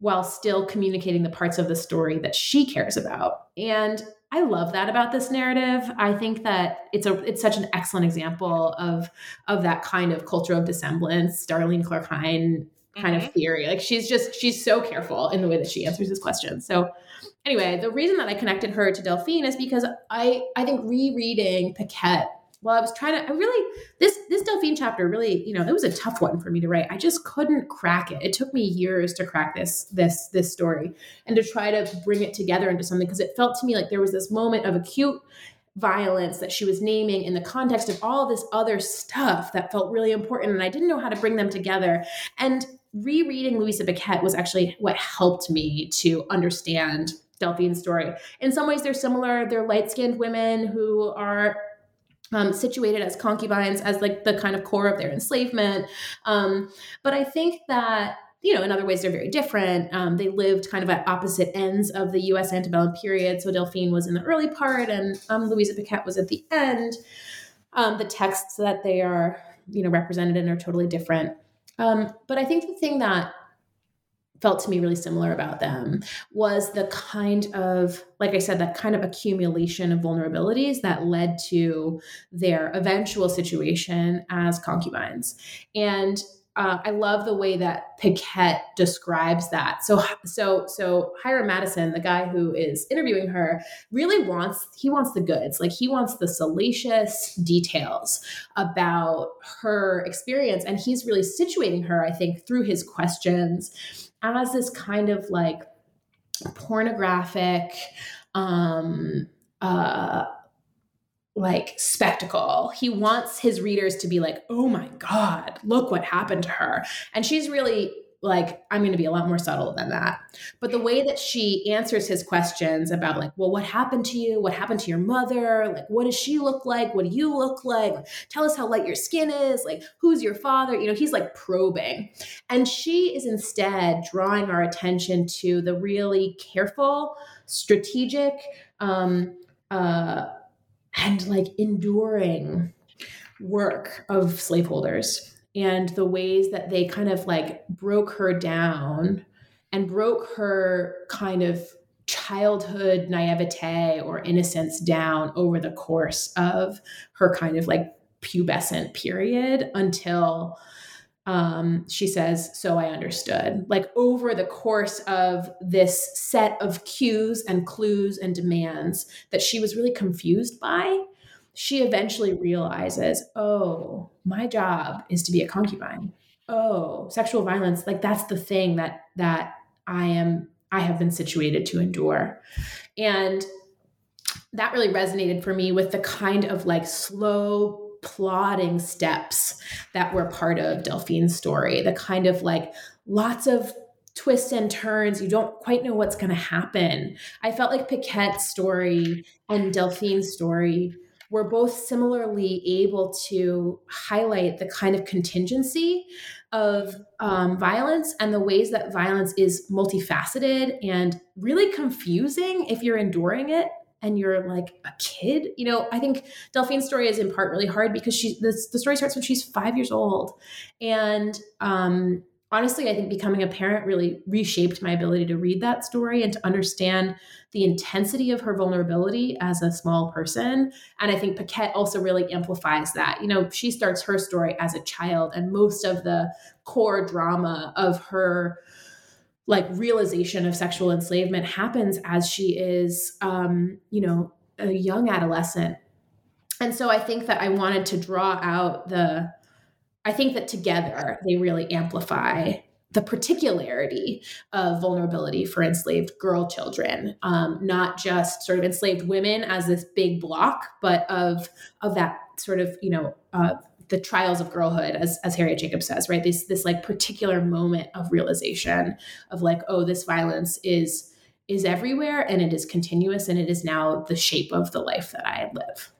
while still communicating the parts of the story that she cares about. And I love that about this narrative. I think that it's such an excellent example of that kind of culture of dissemblance, Darlene Clark Hine kind of theory. Like she's so careful in the way that she answers this question. So anyway, the reason that I connected her to Delphine is because I think rereading Picquet, while I was trying to, this Delphine chapter really, you know, it was a tough one for me to write. I just couldn't crack it. It took me years to crack this story and to try to bring it together into something, because it felt to me like there was this moment of acute violence that she was naming in the context of all this other stuff that felt really important. And I didn't know how to bring them together. And rereading Louisa Picquet was actually what helped me to understand Delphine's story. In some ways, they're similar. They're light-skinned women who are situated as concubines, as like the kind of core of their enslavement. But I think that, you know, in other ways, they're very different. They lived kind of at opposite ends of the U.S. antebellum period. So Delphine was in the early part and Louisa Picquet was at the end. The texts that they are, you know, represented in are totally different. But I think the thing that felt to me really similar about them was the kind of, like I said, that kind of accumulation of vulnerabilities that led to their eventual situation as concubines. And I love the way that Picquet describes that. So Hiram Mattison, the guy who is interviewing her, really wants the goods. Like, he wants the salacious details about her experience. And he's really situating her, I think, through his questions as this kind of like pornographic, like spectacle. He wants his readers to be like, oh my God, look what happened to her. And she's really like, I'm going to be a lot more subtle than that. But the way that she answers his questions about like, well, what happened to you? What happened to your mother? Like, what does she look like? What do you look like? Tell us how light your skin is. Like, who's your father? You know, he's like probing. And she is instead drawing our attention to the really careful, strategic, and like enduring work of slaveholders and the ways that they kind of like broke her down and broke her kind of childhood naivete or innocence down over the course of her kind of like pubescent period until she says, so I understood. Like, over the course of this set of cues and clues and demands that she was really confused by, she eventually realizes, oh, my job is to be a concubine. Oh, sexual violence. Like, that's the thing that I have been situated to endure. And that really resonated for me with the kind of like slow, plodding steps that were part of Delphine's story, the kind of like lots of twists and turns. You don't quite know what's going to happen. I felt like Picquet's story and Delphine's story were both similarly able to highlight the kind of contingency of violence and the ways that violence is multifaceted and really confusing if you're enduring it and you're like a kid. You know, I think Delphine's story is in part really hard because the story starts when she's 5 years old. And honestly, I think becoming a parent really reshaped my ability to read that story and to understand the intensity of her vulnerability as a small person. And I think Picquet also really amplifies that. You know, she starts her story as a child, and most of the core drama of her like realization of sexual enslavement happens as she is, you know, a young adolescent. And so I think that I wanted to draw out I think that together they really amplify the particularity of vulnerability for enslaved girl children, not just sort of enslaved women as this big block, but of that sort of, you know, the trials of girlhood, as Harriet Jacobs says, right? This like particular moment of realization of like, oh, this violence is everywhere, and it is continuous, and it is now the shape of the life that I live.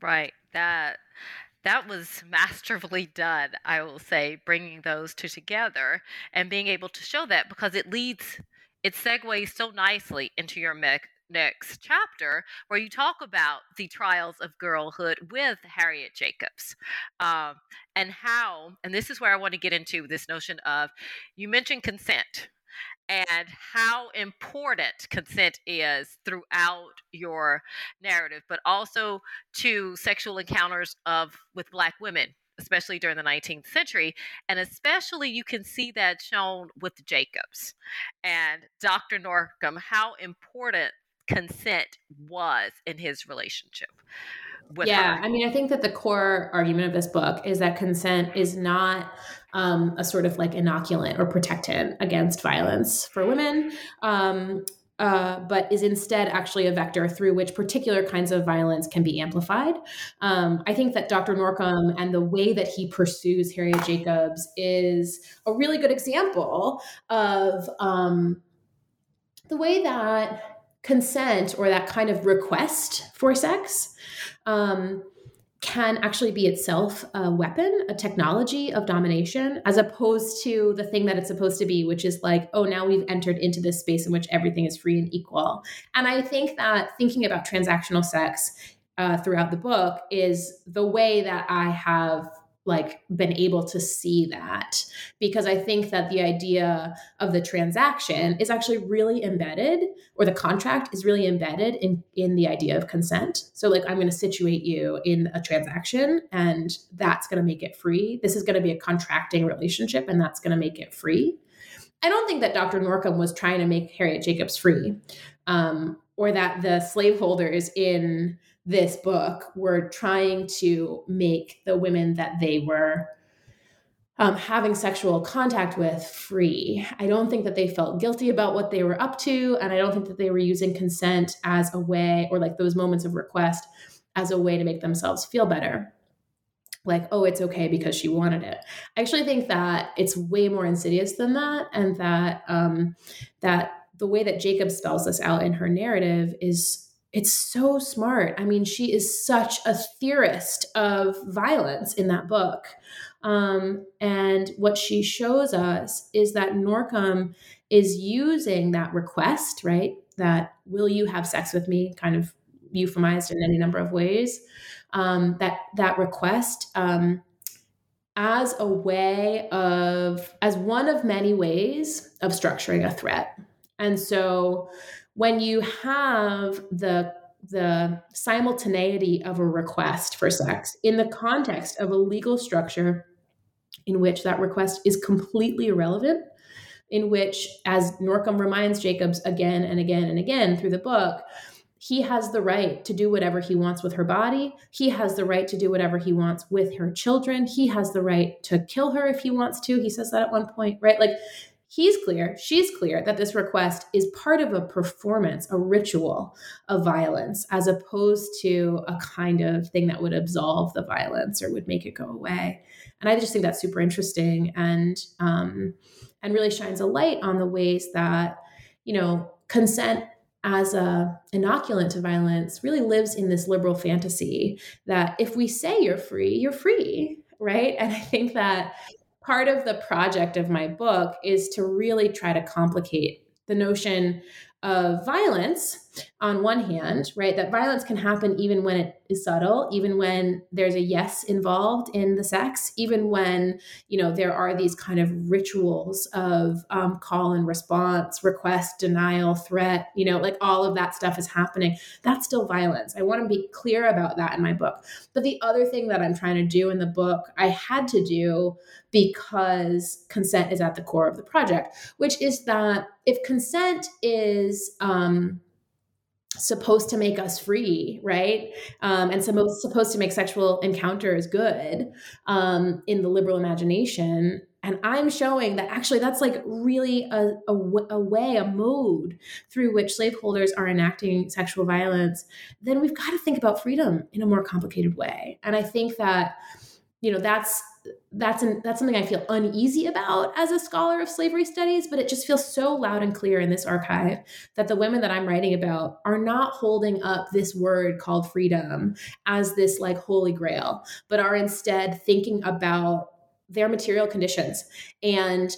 Right. That was masterfully done, I will say, bringing those two together and being able to show that, because it segues so nicely into your next chapter, where you talk about the trials of girlhood with Harriet Jacobs, and how, and this is where I want to get into this notion of, you mentioned consent and how important consent is throughout your narrative, but also to sexual encounters with Black women, especially during the 19th century. And especially you can see that shown with Jacobs and Dr. Norcom, how important consent was in his relationship with her. I mean, I think that the core argument of this book is that consent is not a sort of like inoculant or protectant against violence for women, but is instead actually a vector through which particular kinds of violence can be amplified. I think that Dr. Norcom and the way that he pursues Harriet Jacobs is a really good example of the way that consent, or that kind of request for sex, can actually be itself a weapon, a technology of domination, as opposed to the thing that it's supposed to be, which is like, oh, now we've entered into this space in which everything is free and equal. And I think that thinking about transactional sex throughout the book is the way that I have like been able to see that, because I think that the idea of the transaction is actually really embedded, or the contract is really embedded in the idea of consent. So like, I'm going to situate you in a transaction and that's going to make it free. This is going to be a contracting relationship and that's going to make it free. I don't think that Dr. Norcom was trying to make Harriet Jacobs free, or that the slaveholders in this book were trying to make the women that they were having sexual contact with free. I don't think that they felt guilty about what they were up to. And I don't think that they were using consent as a way, or like those moments of request as a way to make themselves feel better. Like, oh, it's okay because she wanted it. I actually think that it's way more insidious than that. And that that the way that Jacob spells this out in her narrative is, it's so smart. I mean, she is such a theorist of violence in that book. And what she shows us is that Norcom is using that request, right? That will you have sex with me kind of euphemized in any number of ways. That request as a way of, as one of many ways of structuring a threat. And so when you have the simultaneity of a request for sex in the context of a legal structure in which that request is completely irrelevant, in which, as Norcom reminds Jacobs again and again and again through the book, he has the right to do whatever he wants with her body. He has the right to do whatever he wants with her children. He has the right to kill her if he wants to. He says that at one point, right? Like, he's clear, she's clear that this request is part of a performance, a ritual of violence, as opposed to a kind of thing that would absolve the violence or would make it go away. And I just think that's super interesting, and really shines a light on the ways that, you know, consent as a inoculant to violence really lives in this liberal fantasy that if we say you're free, right? And I think that part of the project of my book is to really try to complicate the notion of violence on one hand, right? That violence can happen even when it is subtle, even when there's a yes involved in the sex, even when, you know, there are these kind of rituals of call and response, request, denial, threat, you know, like all of that stuff is happening. That's still violence. I want to be clear about that in my book. But the other thing that I'm trying to do in the book, I had to do because consent is at the core of the project, which is that if consent is supposed to make us free, right? And supposed to make sexual encounters good in the liberal imagination. And I'm showing that actually that's like really a mode through which slaveholders are enacting sexual violence. Then we've got to think about freedom in a more complicated way. And I think that, you know, that's something I feel uneasy about as a scholar of slavery studies, but it just feels so loud and clear in this archive that the women that I'm writing about are not holding up this word called freedom as this like holy grail, but are instead thinking about their material conditions and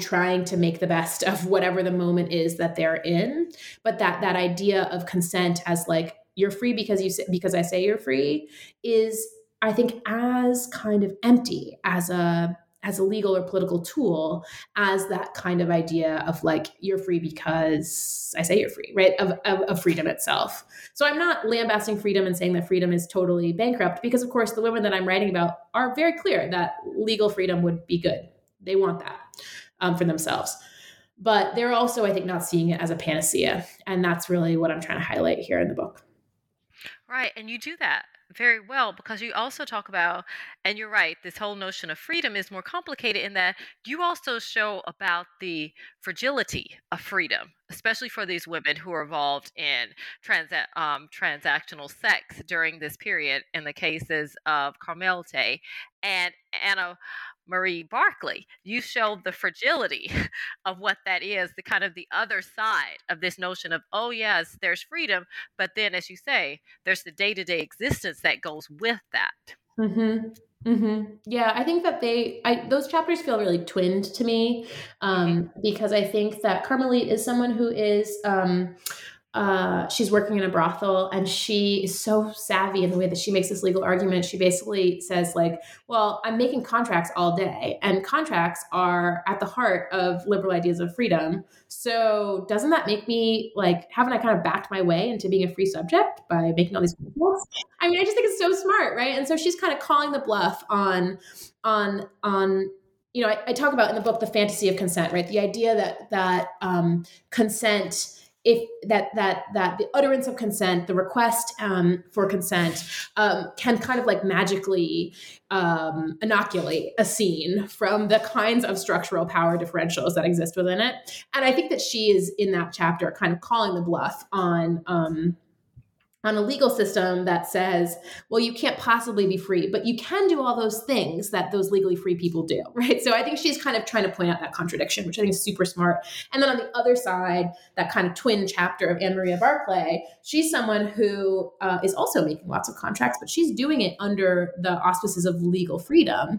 trying to make the best of whatever the moment is that they're in. But that idea of consent as like, you're free because I say you're free is, I think, as kind of empty as a legal or political tool as that kind of idea of like, you're free because I say you're free, right? Of freedom itself. So I'm not lambasting freedom and saying that freedom is totally bankrupt, because of course the women that I'm writing about are very clear that legal freedom would be good. They want that for themselves. But they're also, I think, not seeing it as a panacea. And that's really what I'm trying to highlight here in the book. Right. And you do that very well, because you also talk about, and you're right, this whole notion of freedom is more complicated in that you also show about the fragility of freedom, especially for these women who are involved in transactional sex during this period in the cases of Carmelite and Anna Marie Barclay. You showed the fragility of what that is, the kind of the other side of this notion of, oh yes, there's freedom, but then, as you say, there's the day-to-day existence that goes with that. Mm-hmm. Mm-hmm. Yeah, I think that those chapters feel really twinned to me, because I think that Carmelite is someone who is she's working in a brothel, and she is so savvy in the way that she makes this legal argument. She basically says, like, well, I'm making contracts all day, and contracts are at the heart of liberal ideas of freedom. So doesn't that make me, like, haven't I kind of backed my way into being a free subject by making all these contracts? I mean, I just think it's so smart, right? And so she's kind of calling the bluff on you know, I talk about in the book, the fantasy of consent, right? The idea that consent, if that the utterance of consent, the request for consent, can kind of like magically inoculate a scene from the kinds of structural power differentials that exist within it. And I think that she is in that chapter kind of calling the bluff on a legal system that says, well, you can't possibly be free, but you can do all those things that those legally free people do, right? So I think she's kind of trying to point out that contradiction, which I think is super smart. And then on the other side, that kind of twin chapter of Anna Marie Barclay, she's someone who is also making lots of contracts, but she's doing it under the auspices of legal freedom.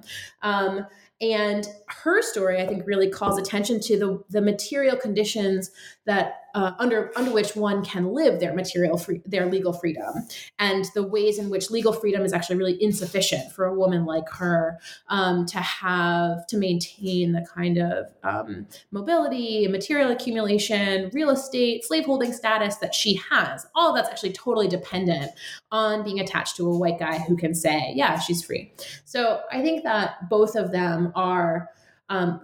And her story, I think, really calls attention to the material conditions that under which one can live their their legal freedom, and the ways in which legal freedom is actually really insufficient for a woman like her to maintain the kind of mobility, material accumulation, real estate, slaveholding status that she has. All of that's actually totally dependent on being attached to a white guy who can say, yeah, she's free. So I think that both of them are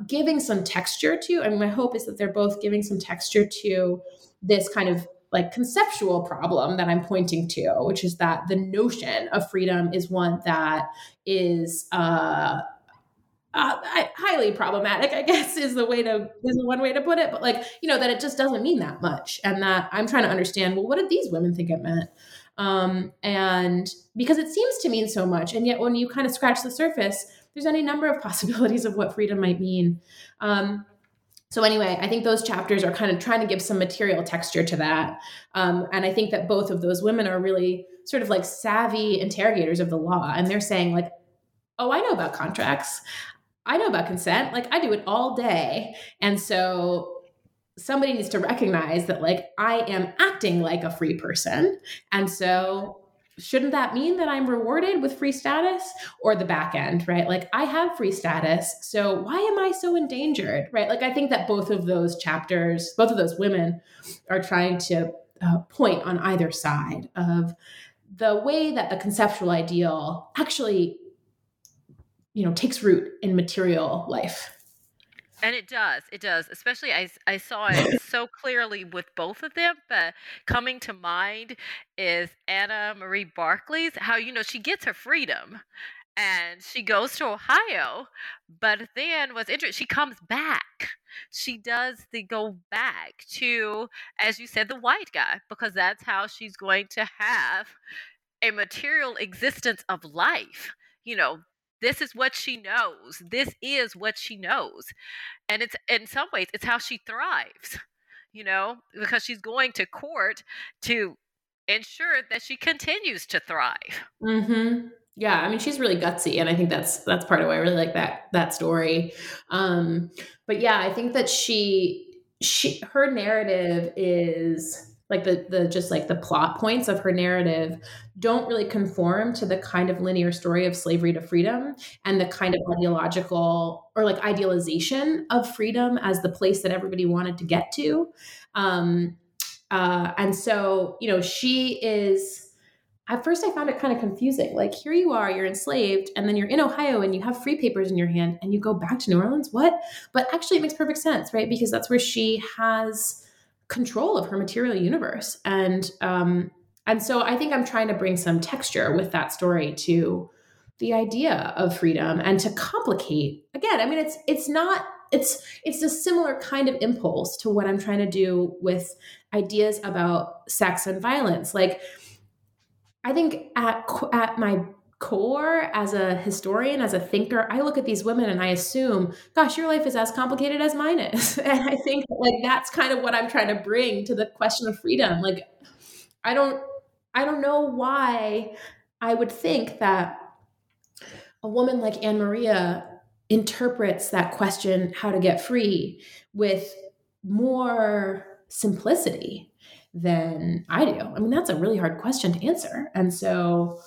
giving some texture to, I mean, my hope is that they're both giving some texture to this kind of like conceptual problem that I'm pointing to, which is that the notion of freedom is one that is highly problematic, I guess, is one way to put it. But like, you know, that it just doesn't mean that much, and that I'm trying to understand, well, what did these women think it meant? And because it seems to mean so much, and yet when you kind of scratch the surface, there's any number of possibilities of what freedom might mean. So anyway, I think those chapters are kind of trying to give some material texture to that. And I think that both of those women are really sort of like savvy interrogators of the law. And they're saying like, oh, I know about contracts. I know about consent. Like, I do it all day. And so somebody needs to recognize that, like, I am acting like a free person. And so shouldn't that mean that I'm rewarded with free status? Or the back end, right? Like, I have free status, so why am I so endangered, right? Like, I think that both of those chapters, both of those women are trying to point on either side of the way that the conceptual ideal actually, you know, takes root in material life. And it does. Especially I saw it so clearly with both of them, but coming to mind is Anna Marie Barclay's, how, you know, she gets her freedom and she goes to Ohio, but then what's interesting, she comes back. She does the go back to, as you said, the white guy, because that's how she's going to have a material existence of life, you know. This is what she knows. This is what she knows. And it's, in some ways, it's how she thrives, you know, because she's going to court to ensure that she continues to thrive. Mm-hmm. Yeah. I mean, she's really gutsy. And I think that's part of why I really like that story. But yeah, I think that her narrative is, like the just like the plot points of her narrative don't really conform to the kind of linear story of slavery to freedom and the kind of ideological or like idealization of freedom as the place that everybody wanted to get to. And so, you know, she is, at first I found it kind of confusing. Like, here you are, you're enslaved, and then you're in Ohio and you have free papers in your hand and you go back to New Orleans. What? But actually it makes perfect sense, right? Because that's where she has control of her material universe. And so I think I'm trying to bring some texture with that story to the idea of freedom and to complicate again. I mean, it's a similar kind of impulse to what I'm trying to do with ideas about sex and violence. Like, I think at my core, as a historian, as a thinker, I look at these women and I assume, gosh, your life is as complicated as mine is. And I think like that's kind of what I'm trying to bring to the question of freedom. Like, I don't know why I would think that a woman like Ann Maria interprets that question, how to get free, with more simplicity than I do? I mean, that's a really hard question to answer. And so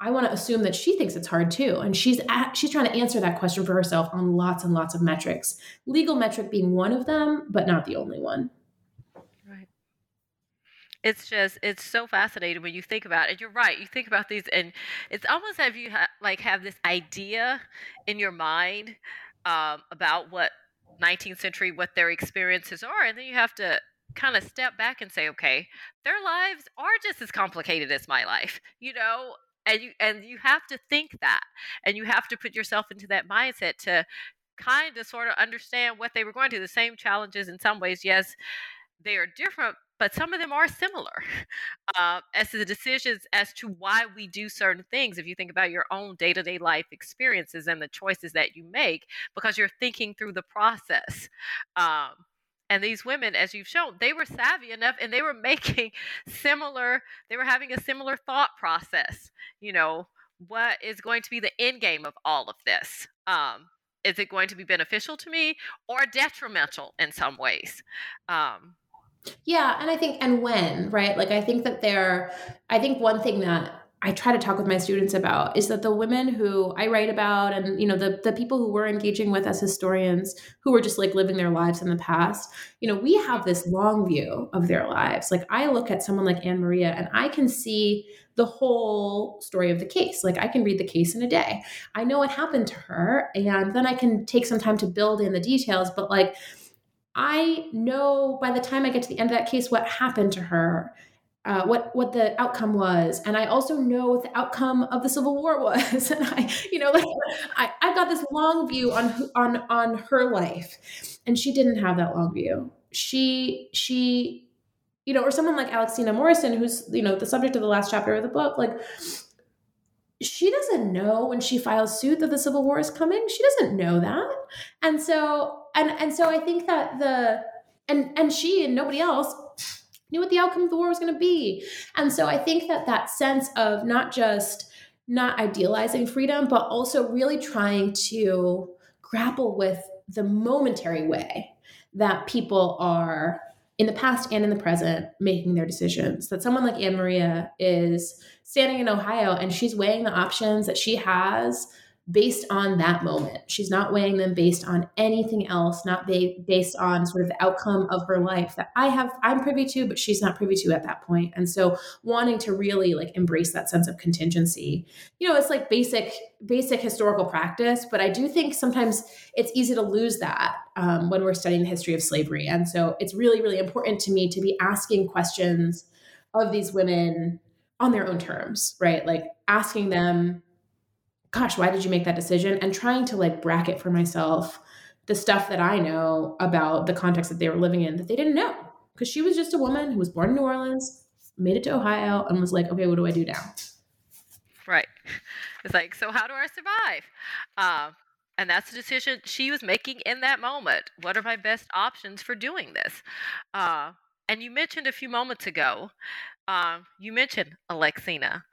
I want to assume that she thinks it's hard too. And she's trying to answer that question for herself on lots and lots of metrics, legal metric being one of them, but not the only one. Right. It's just, it's so fascinating when you think about it. You're right. You think about these and it's almost as if you have this idea in your mind about what 19th century, what their experiences are. And then you have to kind of step back and say, okay, their lives are just as complicated as my life, you know? And you have to think that, and you have to put yourself into that mindset to kind of sort of understand what they were going through. The same challenges in some ways, yes, they are different, but some of them are similar as to the decisions as to why we do certain things. If you think about your own day-to-day life experiences and the choices that you make, because you're thinking through the process. And these women, as you've shown, they were savvy enough and they were having a similar thought process. You know, what is going to be the end game of all of this? Is it going to be beneficial to me or detrimental in some ways? Yeah. And I think, and when, right? Like, I think that I think one thing that I try to talk with my students about is that the women who I write about and, you know, the people who we're engaging with as historians who were just like living their lives in the past, you know, we have this long view of their lives. Like, I look at someone like Ann Maria and I can see the whole story of the case. Like, I can read the case in a day. I know what happened to her, and then I can take some time to build in the details, but like, I know by the time I get to the end of that case, what happened to her, what the outcome was. And I also know what the outcome of the Civil War was. And I've got this long view on her life, and she didn't have that long view. She, you know, or someone like Alexina Morrison, who's, you know, the subject of the last chapter of the book, like, she doesn't know when she files suit that the Civil War is coming. She doesn't know that. And so, and so I think that she and nobody else knew what the outcome of the war was going to be. And so I think that sense of not just not idealizing freedom, but also really trying to grapple with the momentary way that people are in the past and in the present making their decisions. That someone like Ann Maria is standing in Ohio and she's weighing the options that she has based on that moment. She's not weighing them based on anything else, not based on sort of the outcome of her life that I'm privy to, but she's not privy to at that point. And so wanting to really like embrace that sense of contingency, you know, it's like basic historical practice, but I do think sometimes it's easy to lose that when we're studying the history of slavery. And so it's really, really important to me to be asking questions of these women on their own terms, right? Like asking them, gosh, why did you make that decision? And trying to like bracket for myself the stuff that I know about the context that they were living in that they didn't know. Because she was just a woman who was born in New Orleans, made it to Ohio, and was like, okay, what do I do now? Right. It's like, so how do I survive? And that's the decision she was making in that moment. What are my best options for doing this? And you mentioned a few moments ago, you mentioned Alexina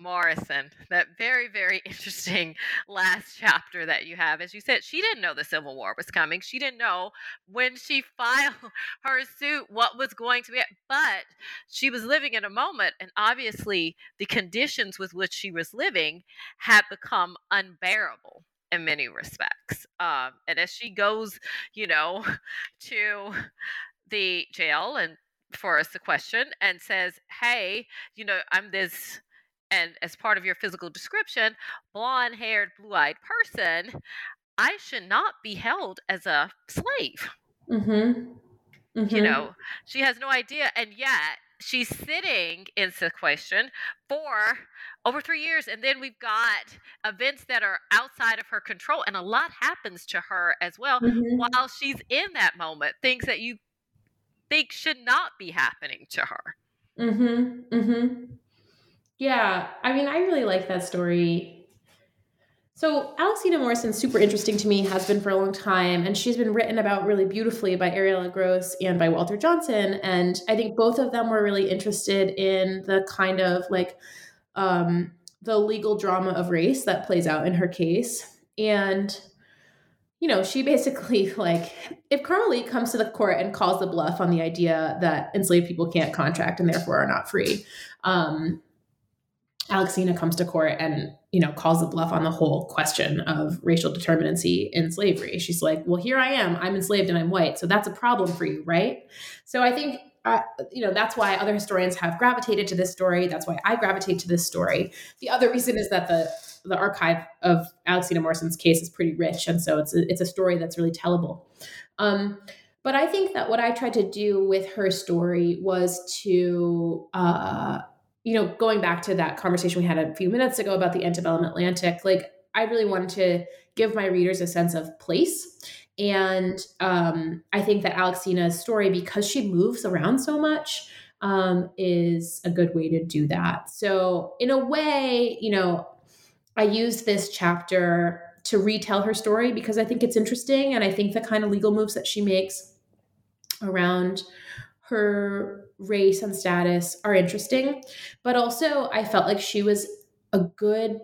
Morrison, that very, very interesting last chapter that you have. As you said, she didn't know the Civil War was coming. She didn't know when she filed her suit what was going to be, but she was living in a moment, and obviously the conditions with which she was living had become unbearable in many respects. And as she goes, you know, to the jail and for a sequestration and says, hey, you know, I'm this, and as part of your physical description, blonde-haired, blue-eyed person, I should not be held as a slave. Mm-hmm. Mm-hmm. You know, she has no idea. And yet she's sitting in sequestration for over 3 years. And then we've got events that are outside of her control. And a lot happens to her as well, mm-hmm. while she's in that moment, things that you think should not be happening to her. Mm-hmm. Mm-hmm. Yeah, I mean, I really like that story. So Alexina Morrison's super interesting to me, has been for a long time, and she's been written about really beautifully by Ariella Gross and by Walter Johnson, and I think both of them were really interested in the kind of like the legal drama of race that plays out in her case. And you know, she basically, like, if Carmelite comes to the court and calls the bluff on the idea that enslaved people can't contract and therefore are not free, Alexina comes to court and, you know, calls the bluff on the whole question of racial determinacy in slavery. She's like, well, here I am, I'm enslaved and I'm white. So that's a problem for you, right? So I think, you know, that's why other historians have gravitated to this story. That's why I gravitate to this story. The other reason is that the archive of Alexina Morrison's case is pretty rich. And so it's a story that's really tellable. But I think that what I tried to do with her story was to, you know, going back to that conversation we had a few minutes ago about the antebellum Atlantic, like, I really wanted to give my readers a sense of place. And I think that Alexina's story, because she moves around so much, is a good way to do that. So in a way, you know, I used this chapter to retell her story because I think it's interesting. And I think the kind of legal moves that she makes around her race and status are interesting. But also I felt like she was a good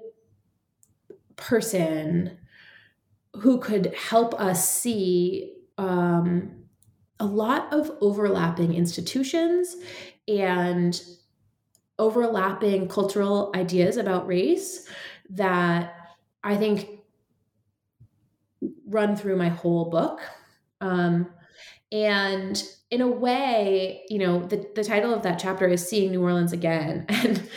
person who could help us see a lot of overlapping institutions and overlapping cultural ideas about race that I think run through my whole book. And in a way, you know, the title of that chapter is Seeing New Orleans Again. And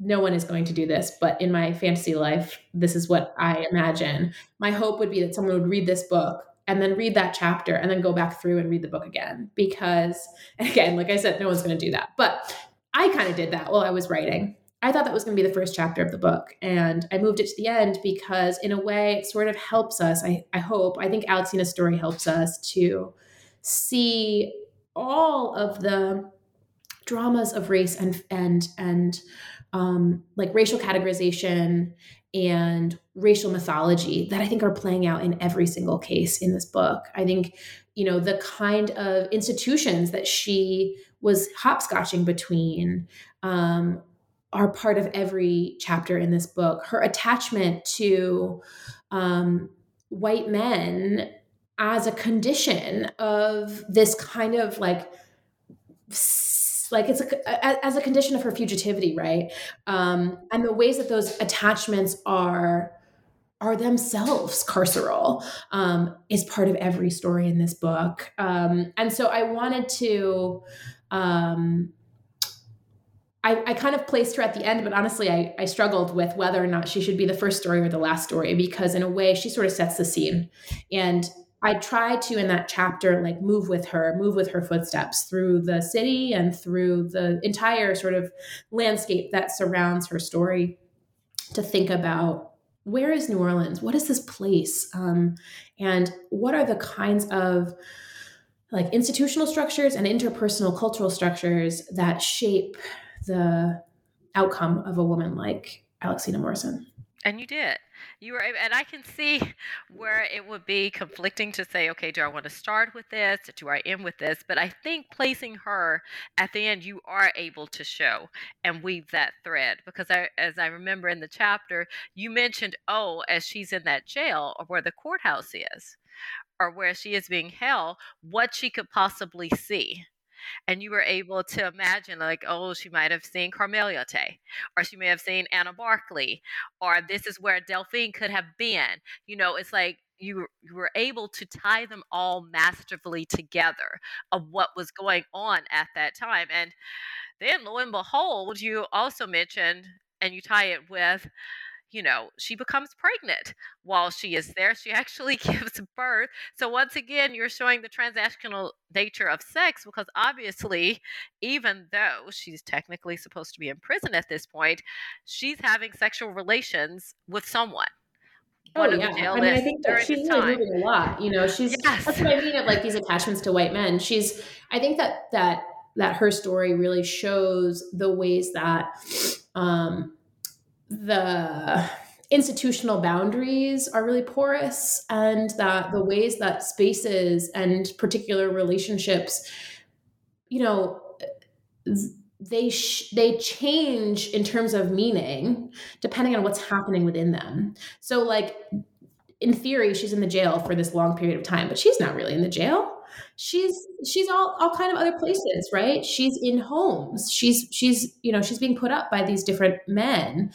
no one is going to do this, but in my fantasy life, this is what I imagine. My hope would be that someone would read this book and then read that chapter and then go back through and read the book again. Because, again, like I said, no one's going to do that. But I kind of did that while I was writing. I thought that was going to be the first chapter of the book, and I moved it to the end because in a way it sort of helps us, I hope, I think Alexina's story helps us to see all of the dramas of race and like racial categorization and racial mythology that I think are playing out in every single case in this book. I think, you know, the kind of institutions that she was hopscotching between, are part of every chapter in this book. Her attachment to white men as a condition of this kind of like it's as a condition of her fugitivity, right? And the ways that those attachments are themselves carceral is part of every story in this book. And so I wanted to. I kind of placed her at the end, but honestly, I struggled with whether or not she should be the first story or the last story, because in a way she sort of sets the scene. And I try to, in that chapter, like move with her footsteps through the city and through the entire sort of landscape that surrounds her story to think about where is New Orleans? What is this place? And what are the kinds of like institutional structures and interpersonal cultural structures that shape the outcome of a woman like Alexina Morrison. And you did. You were, and I can see where it would be conflicting to say, okay, do I want to start with this? Do I end with this? But I think placing her at the end, you are able to show and weave that thread. Because as I remember in the chapter, you mentioned, oh, as she's in that jail or where the courthouse is or where she is being held, what she could possibly see. And you were able to imagine, like, oh, she might have seen Carmelite, or she may have seen Anna Barclay, or this is where Delphine could have been. You know, it's like you were able to tie them all masterfully together of what was going on at that time. And then, lo and behold, you also mentioned, and you tie it with, you know, she becomes pregnant while she is there. She actually gives birth. So once again, you're showing the transactional nature of sex, because obviously, even though she's technically supposed to be in prison at this point, she's having sexual relations with someone. Oh, yeah. I mean, I think that she's really moving a lot. You know, she's, yes. That's what I mean of like these attachments to white men. She's, I think that her story really shows the ways that, the institutional boundaries are really porous, and that the ways that spaces and particular relationships, you know, they change in terms of meaning depending on what's happening within them. So like in theory, she's in the jail for this long period of time, but she's not really in the jail. She's all kind of other places, right? She's in homes. She's being put up by these different men.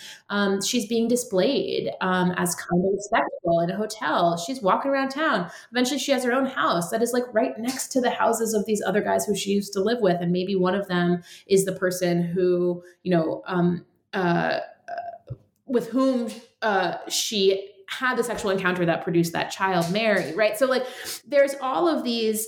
She's being displayed as kind of a spectacle in a hotel. She's walking around town. Eventually she has her own house that is like right next to the houses of these other guys who she used to live with. And maybe one of them is the person who, with whom she had the sexual encounter that produced that child, Mary, right? So like there's all of these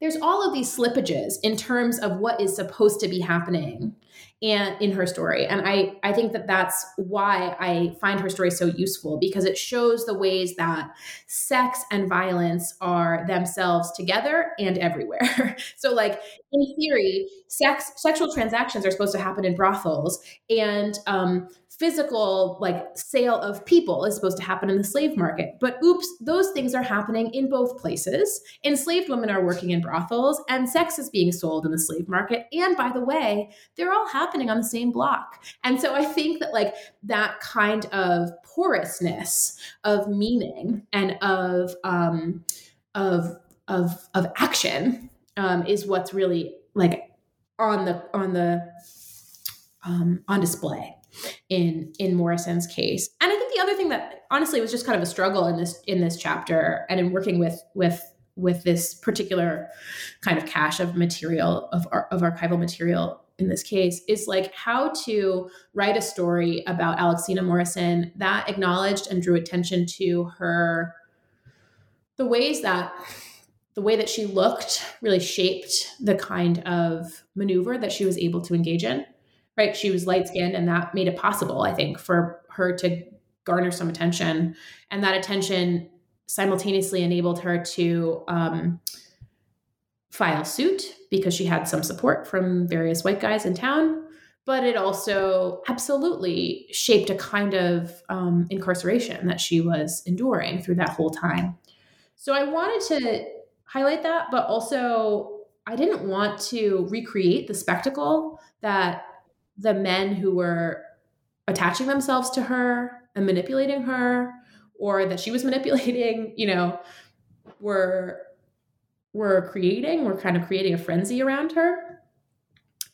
slippages in terms of what is supposed to be happening and in her story. And I think that that's why I find her story so useful, because it shows the ways that sex and violence are themselves together and everywhere. So like in theory, sexual transactions are supposed to happen in brothels, and physical like sale of people is supposed to happen in the slave market. But oops, those things are happening in both places. Enslaved women are working in brothels, and sex is being sold in the slave market. And by the way, they're all happening on the same block. And so I think that like that kind of porousness of meaning and of action is what's really like on display in Morrison's case. And I think the other thing that honestly was just kind of a struggle in this chapter and in working with this particular kind of cache of material of archival material in this case is like how to write a story about Alexina Morrison that acknowledged and drew attention to her, the way that she looked really shaped the kind of maneuver that she was able to engage in, right? She was light skinned, and that made it possible, I think, for her to garner some attention. And that attention simultaneously enabled her to, file suit because she had some support from various white guys in town, but it also absolutely shaped a kind of incarceration that she was enduring through that whole time. So I wanted to highlight that, but also I didn't want to recreate the spectacle that the men who were attaching themselves to her and manipulating her, or that she was manipulating, we're kind of creating a frenzy around her.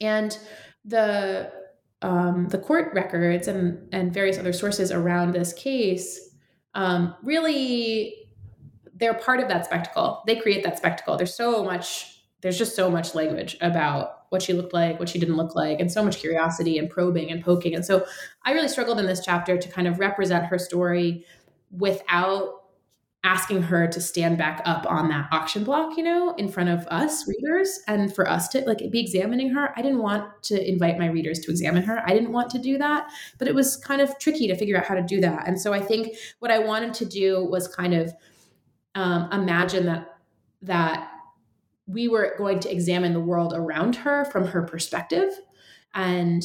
And the court records and various other sources around this case, really, they're part of that spectacle. They create that spectacle. There's just so much language about what she looked like, what she didn't look like, and so much curiosity and probing and poking. And so I really struggled in this chapter to kind of represent her story without asking her to stand back up on that auction block, in front of us readers, and for us to like be examining her. I didn't want to invite my readers to examine her. I didn't want to do that, but it was kind of tricky to figure out how to do that. And so I think what I wanted to do was kind of imagine that we were going to examine the world around her from her perspective, and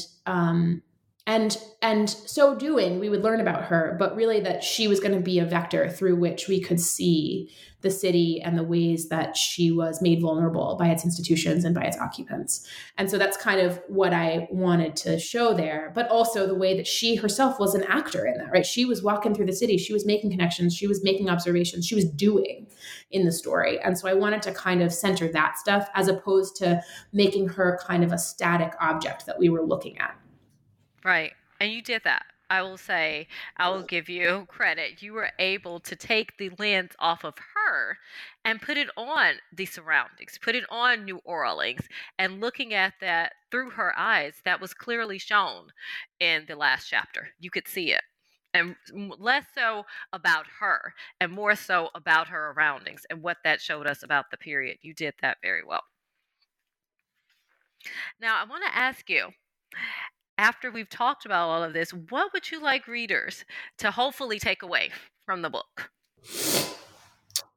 so doing, we would learn about her, but really that she was going to be a vector through which we could see the city and the ways that she was made vulnerable by its institutions and by its occupants. And so that's kind of what I wanted to show there, but also the way that she herself was an actor in that, right? She was walking through the city. She was making connections. She was making observations. She was doing in the story. And so I wanted to kind of center that stuff as opposed to making her kind of a static object that we were looking at. Right. And you did that. I will give you credit. You were able to take the lens off of her and put it on the surroundings, put it on New Orleans, and looking at that through her eyes, that was clearly shown in the last chapter. You could see it. And less so about her and more so about her surroundings and what that showed us about the period. You did that very well. Now, I want to ask you, after we've talked about all of this, what would you like readers to hopefully take away from the book?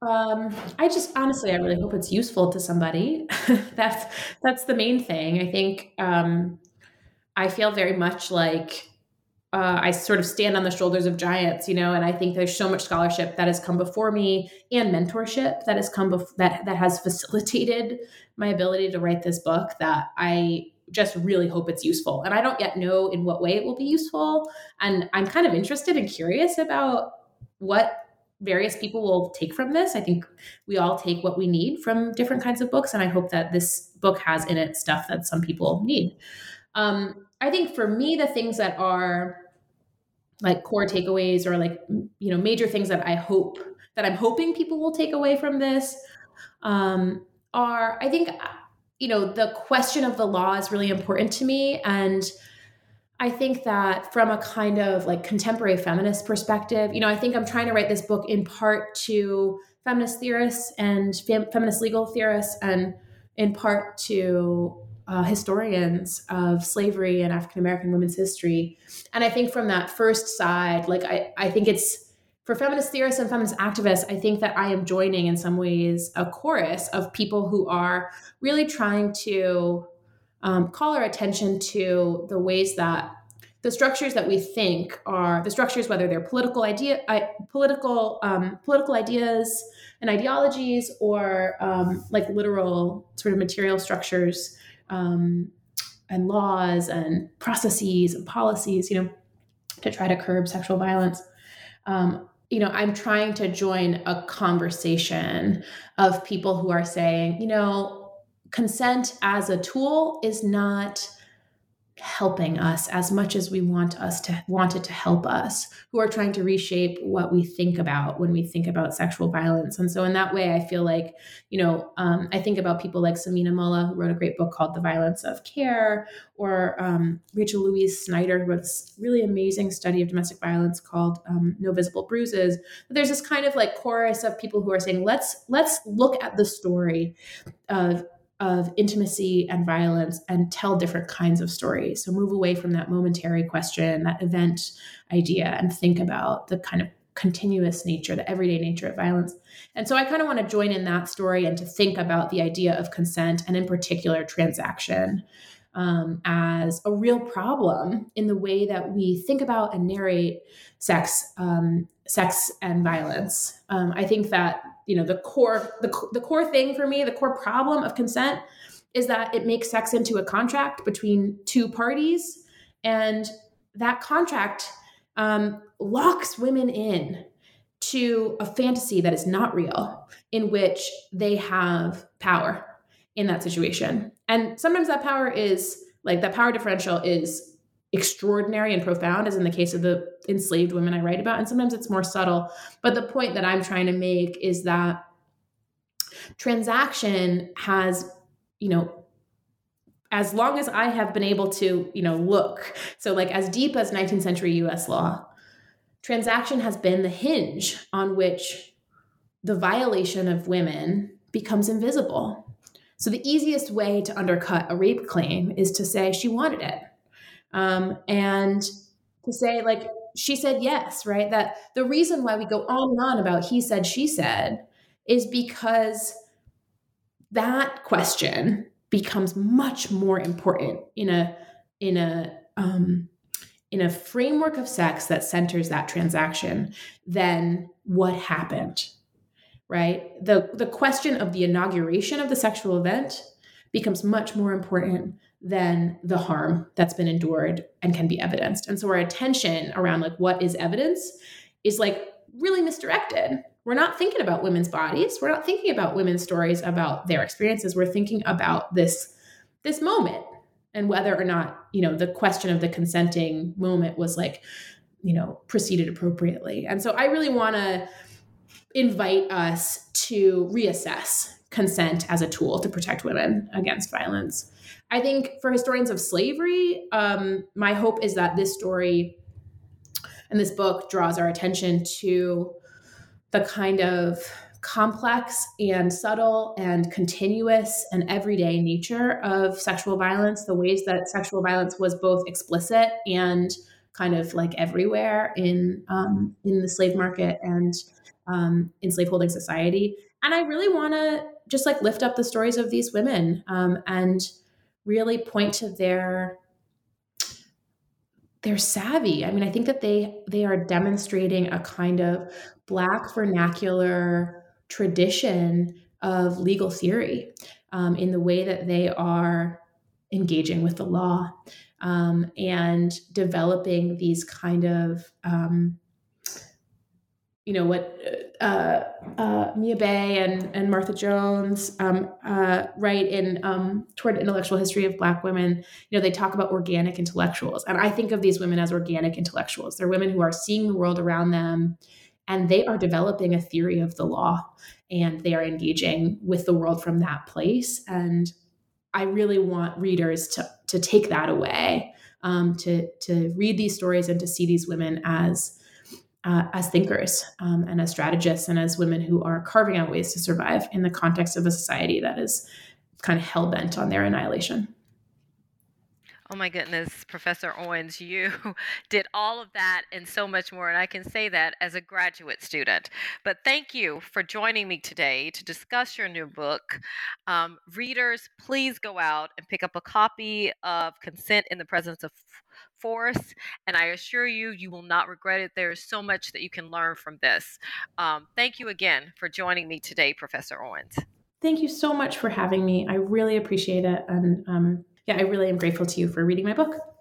I really hope it's useful to somebody. That's the main thing. I think I feel very much like I sort of stand on the shoulders of giants, and I think there's so much scholarship that has come before me and mentorship that has come that has facilitated my ability to write this book that I just really hope it's useful. And I don't yet know in what way it will be useful. And I'm kind of interested and curious about what various people will take from this. I think we all take what we need from different kinds of books. And I hope that this book has in it stuff that some people need. I think for me, the things that are like core takeaways or like, you know, major things that I hope that I'm hoping people will take away from this are, I think, you know, the question of the law is really important to me. And I think that from a kind of like contemporary feminist perspective, you know, I think I'm trying to write this book in part to feminist theorists and feminist legal theorists, and in part to historians of slavery and African-American women's history. And I think from that first side, like I think it's for feminist theorists and feminist activists, I think that I am joining in some ways a chorus of people who are really trying to call our attention to the ways that the structures that we think are the structures, whether they're political ideas and ideologies, or like literal sort of material structures and laws and processes and policies, you know, to try to curb sexual violence. You know, I'm trying to join a conversation of people who are saying, you know, consent as a tool is not helping us as much as we want it to help us, who are trying to reshape what we think about when we think about sexual violence. And so in that way, I feel like, you know, I think about people like Samina Mullah, who wrote a great book called The Violence of Care, or Rachel Louise Snyder, who wrote this really amazing study of domestic violence called No Visible Bruises. But there's this kind of like chorus of people who are saying, let's look at the story of intimacy and violence and tell different kinds of stories. So move away from that momentary question, that event idea, and think about the kind of continuous nature, the everyday nature of violence. And so I kind of want to join in that story and to think about the idea of consent, and in particular transaction, as a real problem in the way that we think about and narrate sex and violence. I think that, you know, the core thing for me, the core problem of consent is that it makes sex into a contract between two parties, and that contract locks women in to a fantasy that is not real, in which they have power in that situation. And sometimes that power is like, that power differential is extraordinary and profound, as in the case of the enslaved women I write about. And sometimes it's more subtle. But the point that I'm trying to make is that transaction has, you know, as long as I have been able to, you know, look, so like as deep as 19th century US law, transaction has been the hinge on which the violation of women becomes invisible. So the easiest way to undercut a rape claim is to say she wanted it. And to say, like, she said yes, right? That the reason why we go on and on about he said, she said, is because that question becomes much more important in a framework of sex that centers that transaction than what happened, right? The question of the inauguration of the sexual event becomes much more important than the harm that's been endured and can be evidenced. And so our attention around like what is evidence is like really misdirected. We're not thinking about women's bodies. We're not thinking about women's stories about their experiences. We're thinking about this moment and whether or not, you know, the question of the consenting moment was like, you know, proceeded appropriately. And so I really want to invite us to reassess consent as a tool to protect women against violence. I think for historians of slavery, my hope is that this story and this book draws our attention to the kind of complex and subtle and continuous and everyday nature of sexual violence, the ways that sexual violence was both explicit and kind of like everywhere in the slave market and in slaveholding society. And I really want to just like lift up the stories of these women and really point to their savvy. I mean, I think that they are demonstrating a kind of Black vernacular tradition of legal theory in the way that they are engaging with the law and developing these kind of you know, what Mia Bay and Martha Jones write in Toward Intellectual History of Black Women, you know, they talk about organic intellectuals. And I think of these women as organic intellectuals. They're women who are seeing the world around them, and they are developing a theory of the law, and they are engaging with the world from that place. And I really want readers to take that away, to read these stories and to see these women as thinkers, and as strategists, and as women who are carving out ways to survive in the context of a society that is kind of hell-bent on their annihilation. Oh my goodness, Professor Owens, you did all of that and so much more, and I can say that as a graduate student. But thank you for joining me today to discuss your new book. Readers, please go out and pick up a copy of Consent in the Presence of Force, and I assure you, you will not regret it. There is so much that you can learn from this. Thank you again for joining me today, Professor Owens. Thank you so much for having me. I really appreciate it, and I really am grateful to you for reading my book.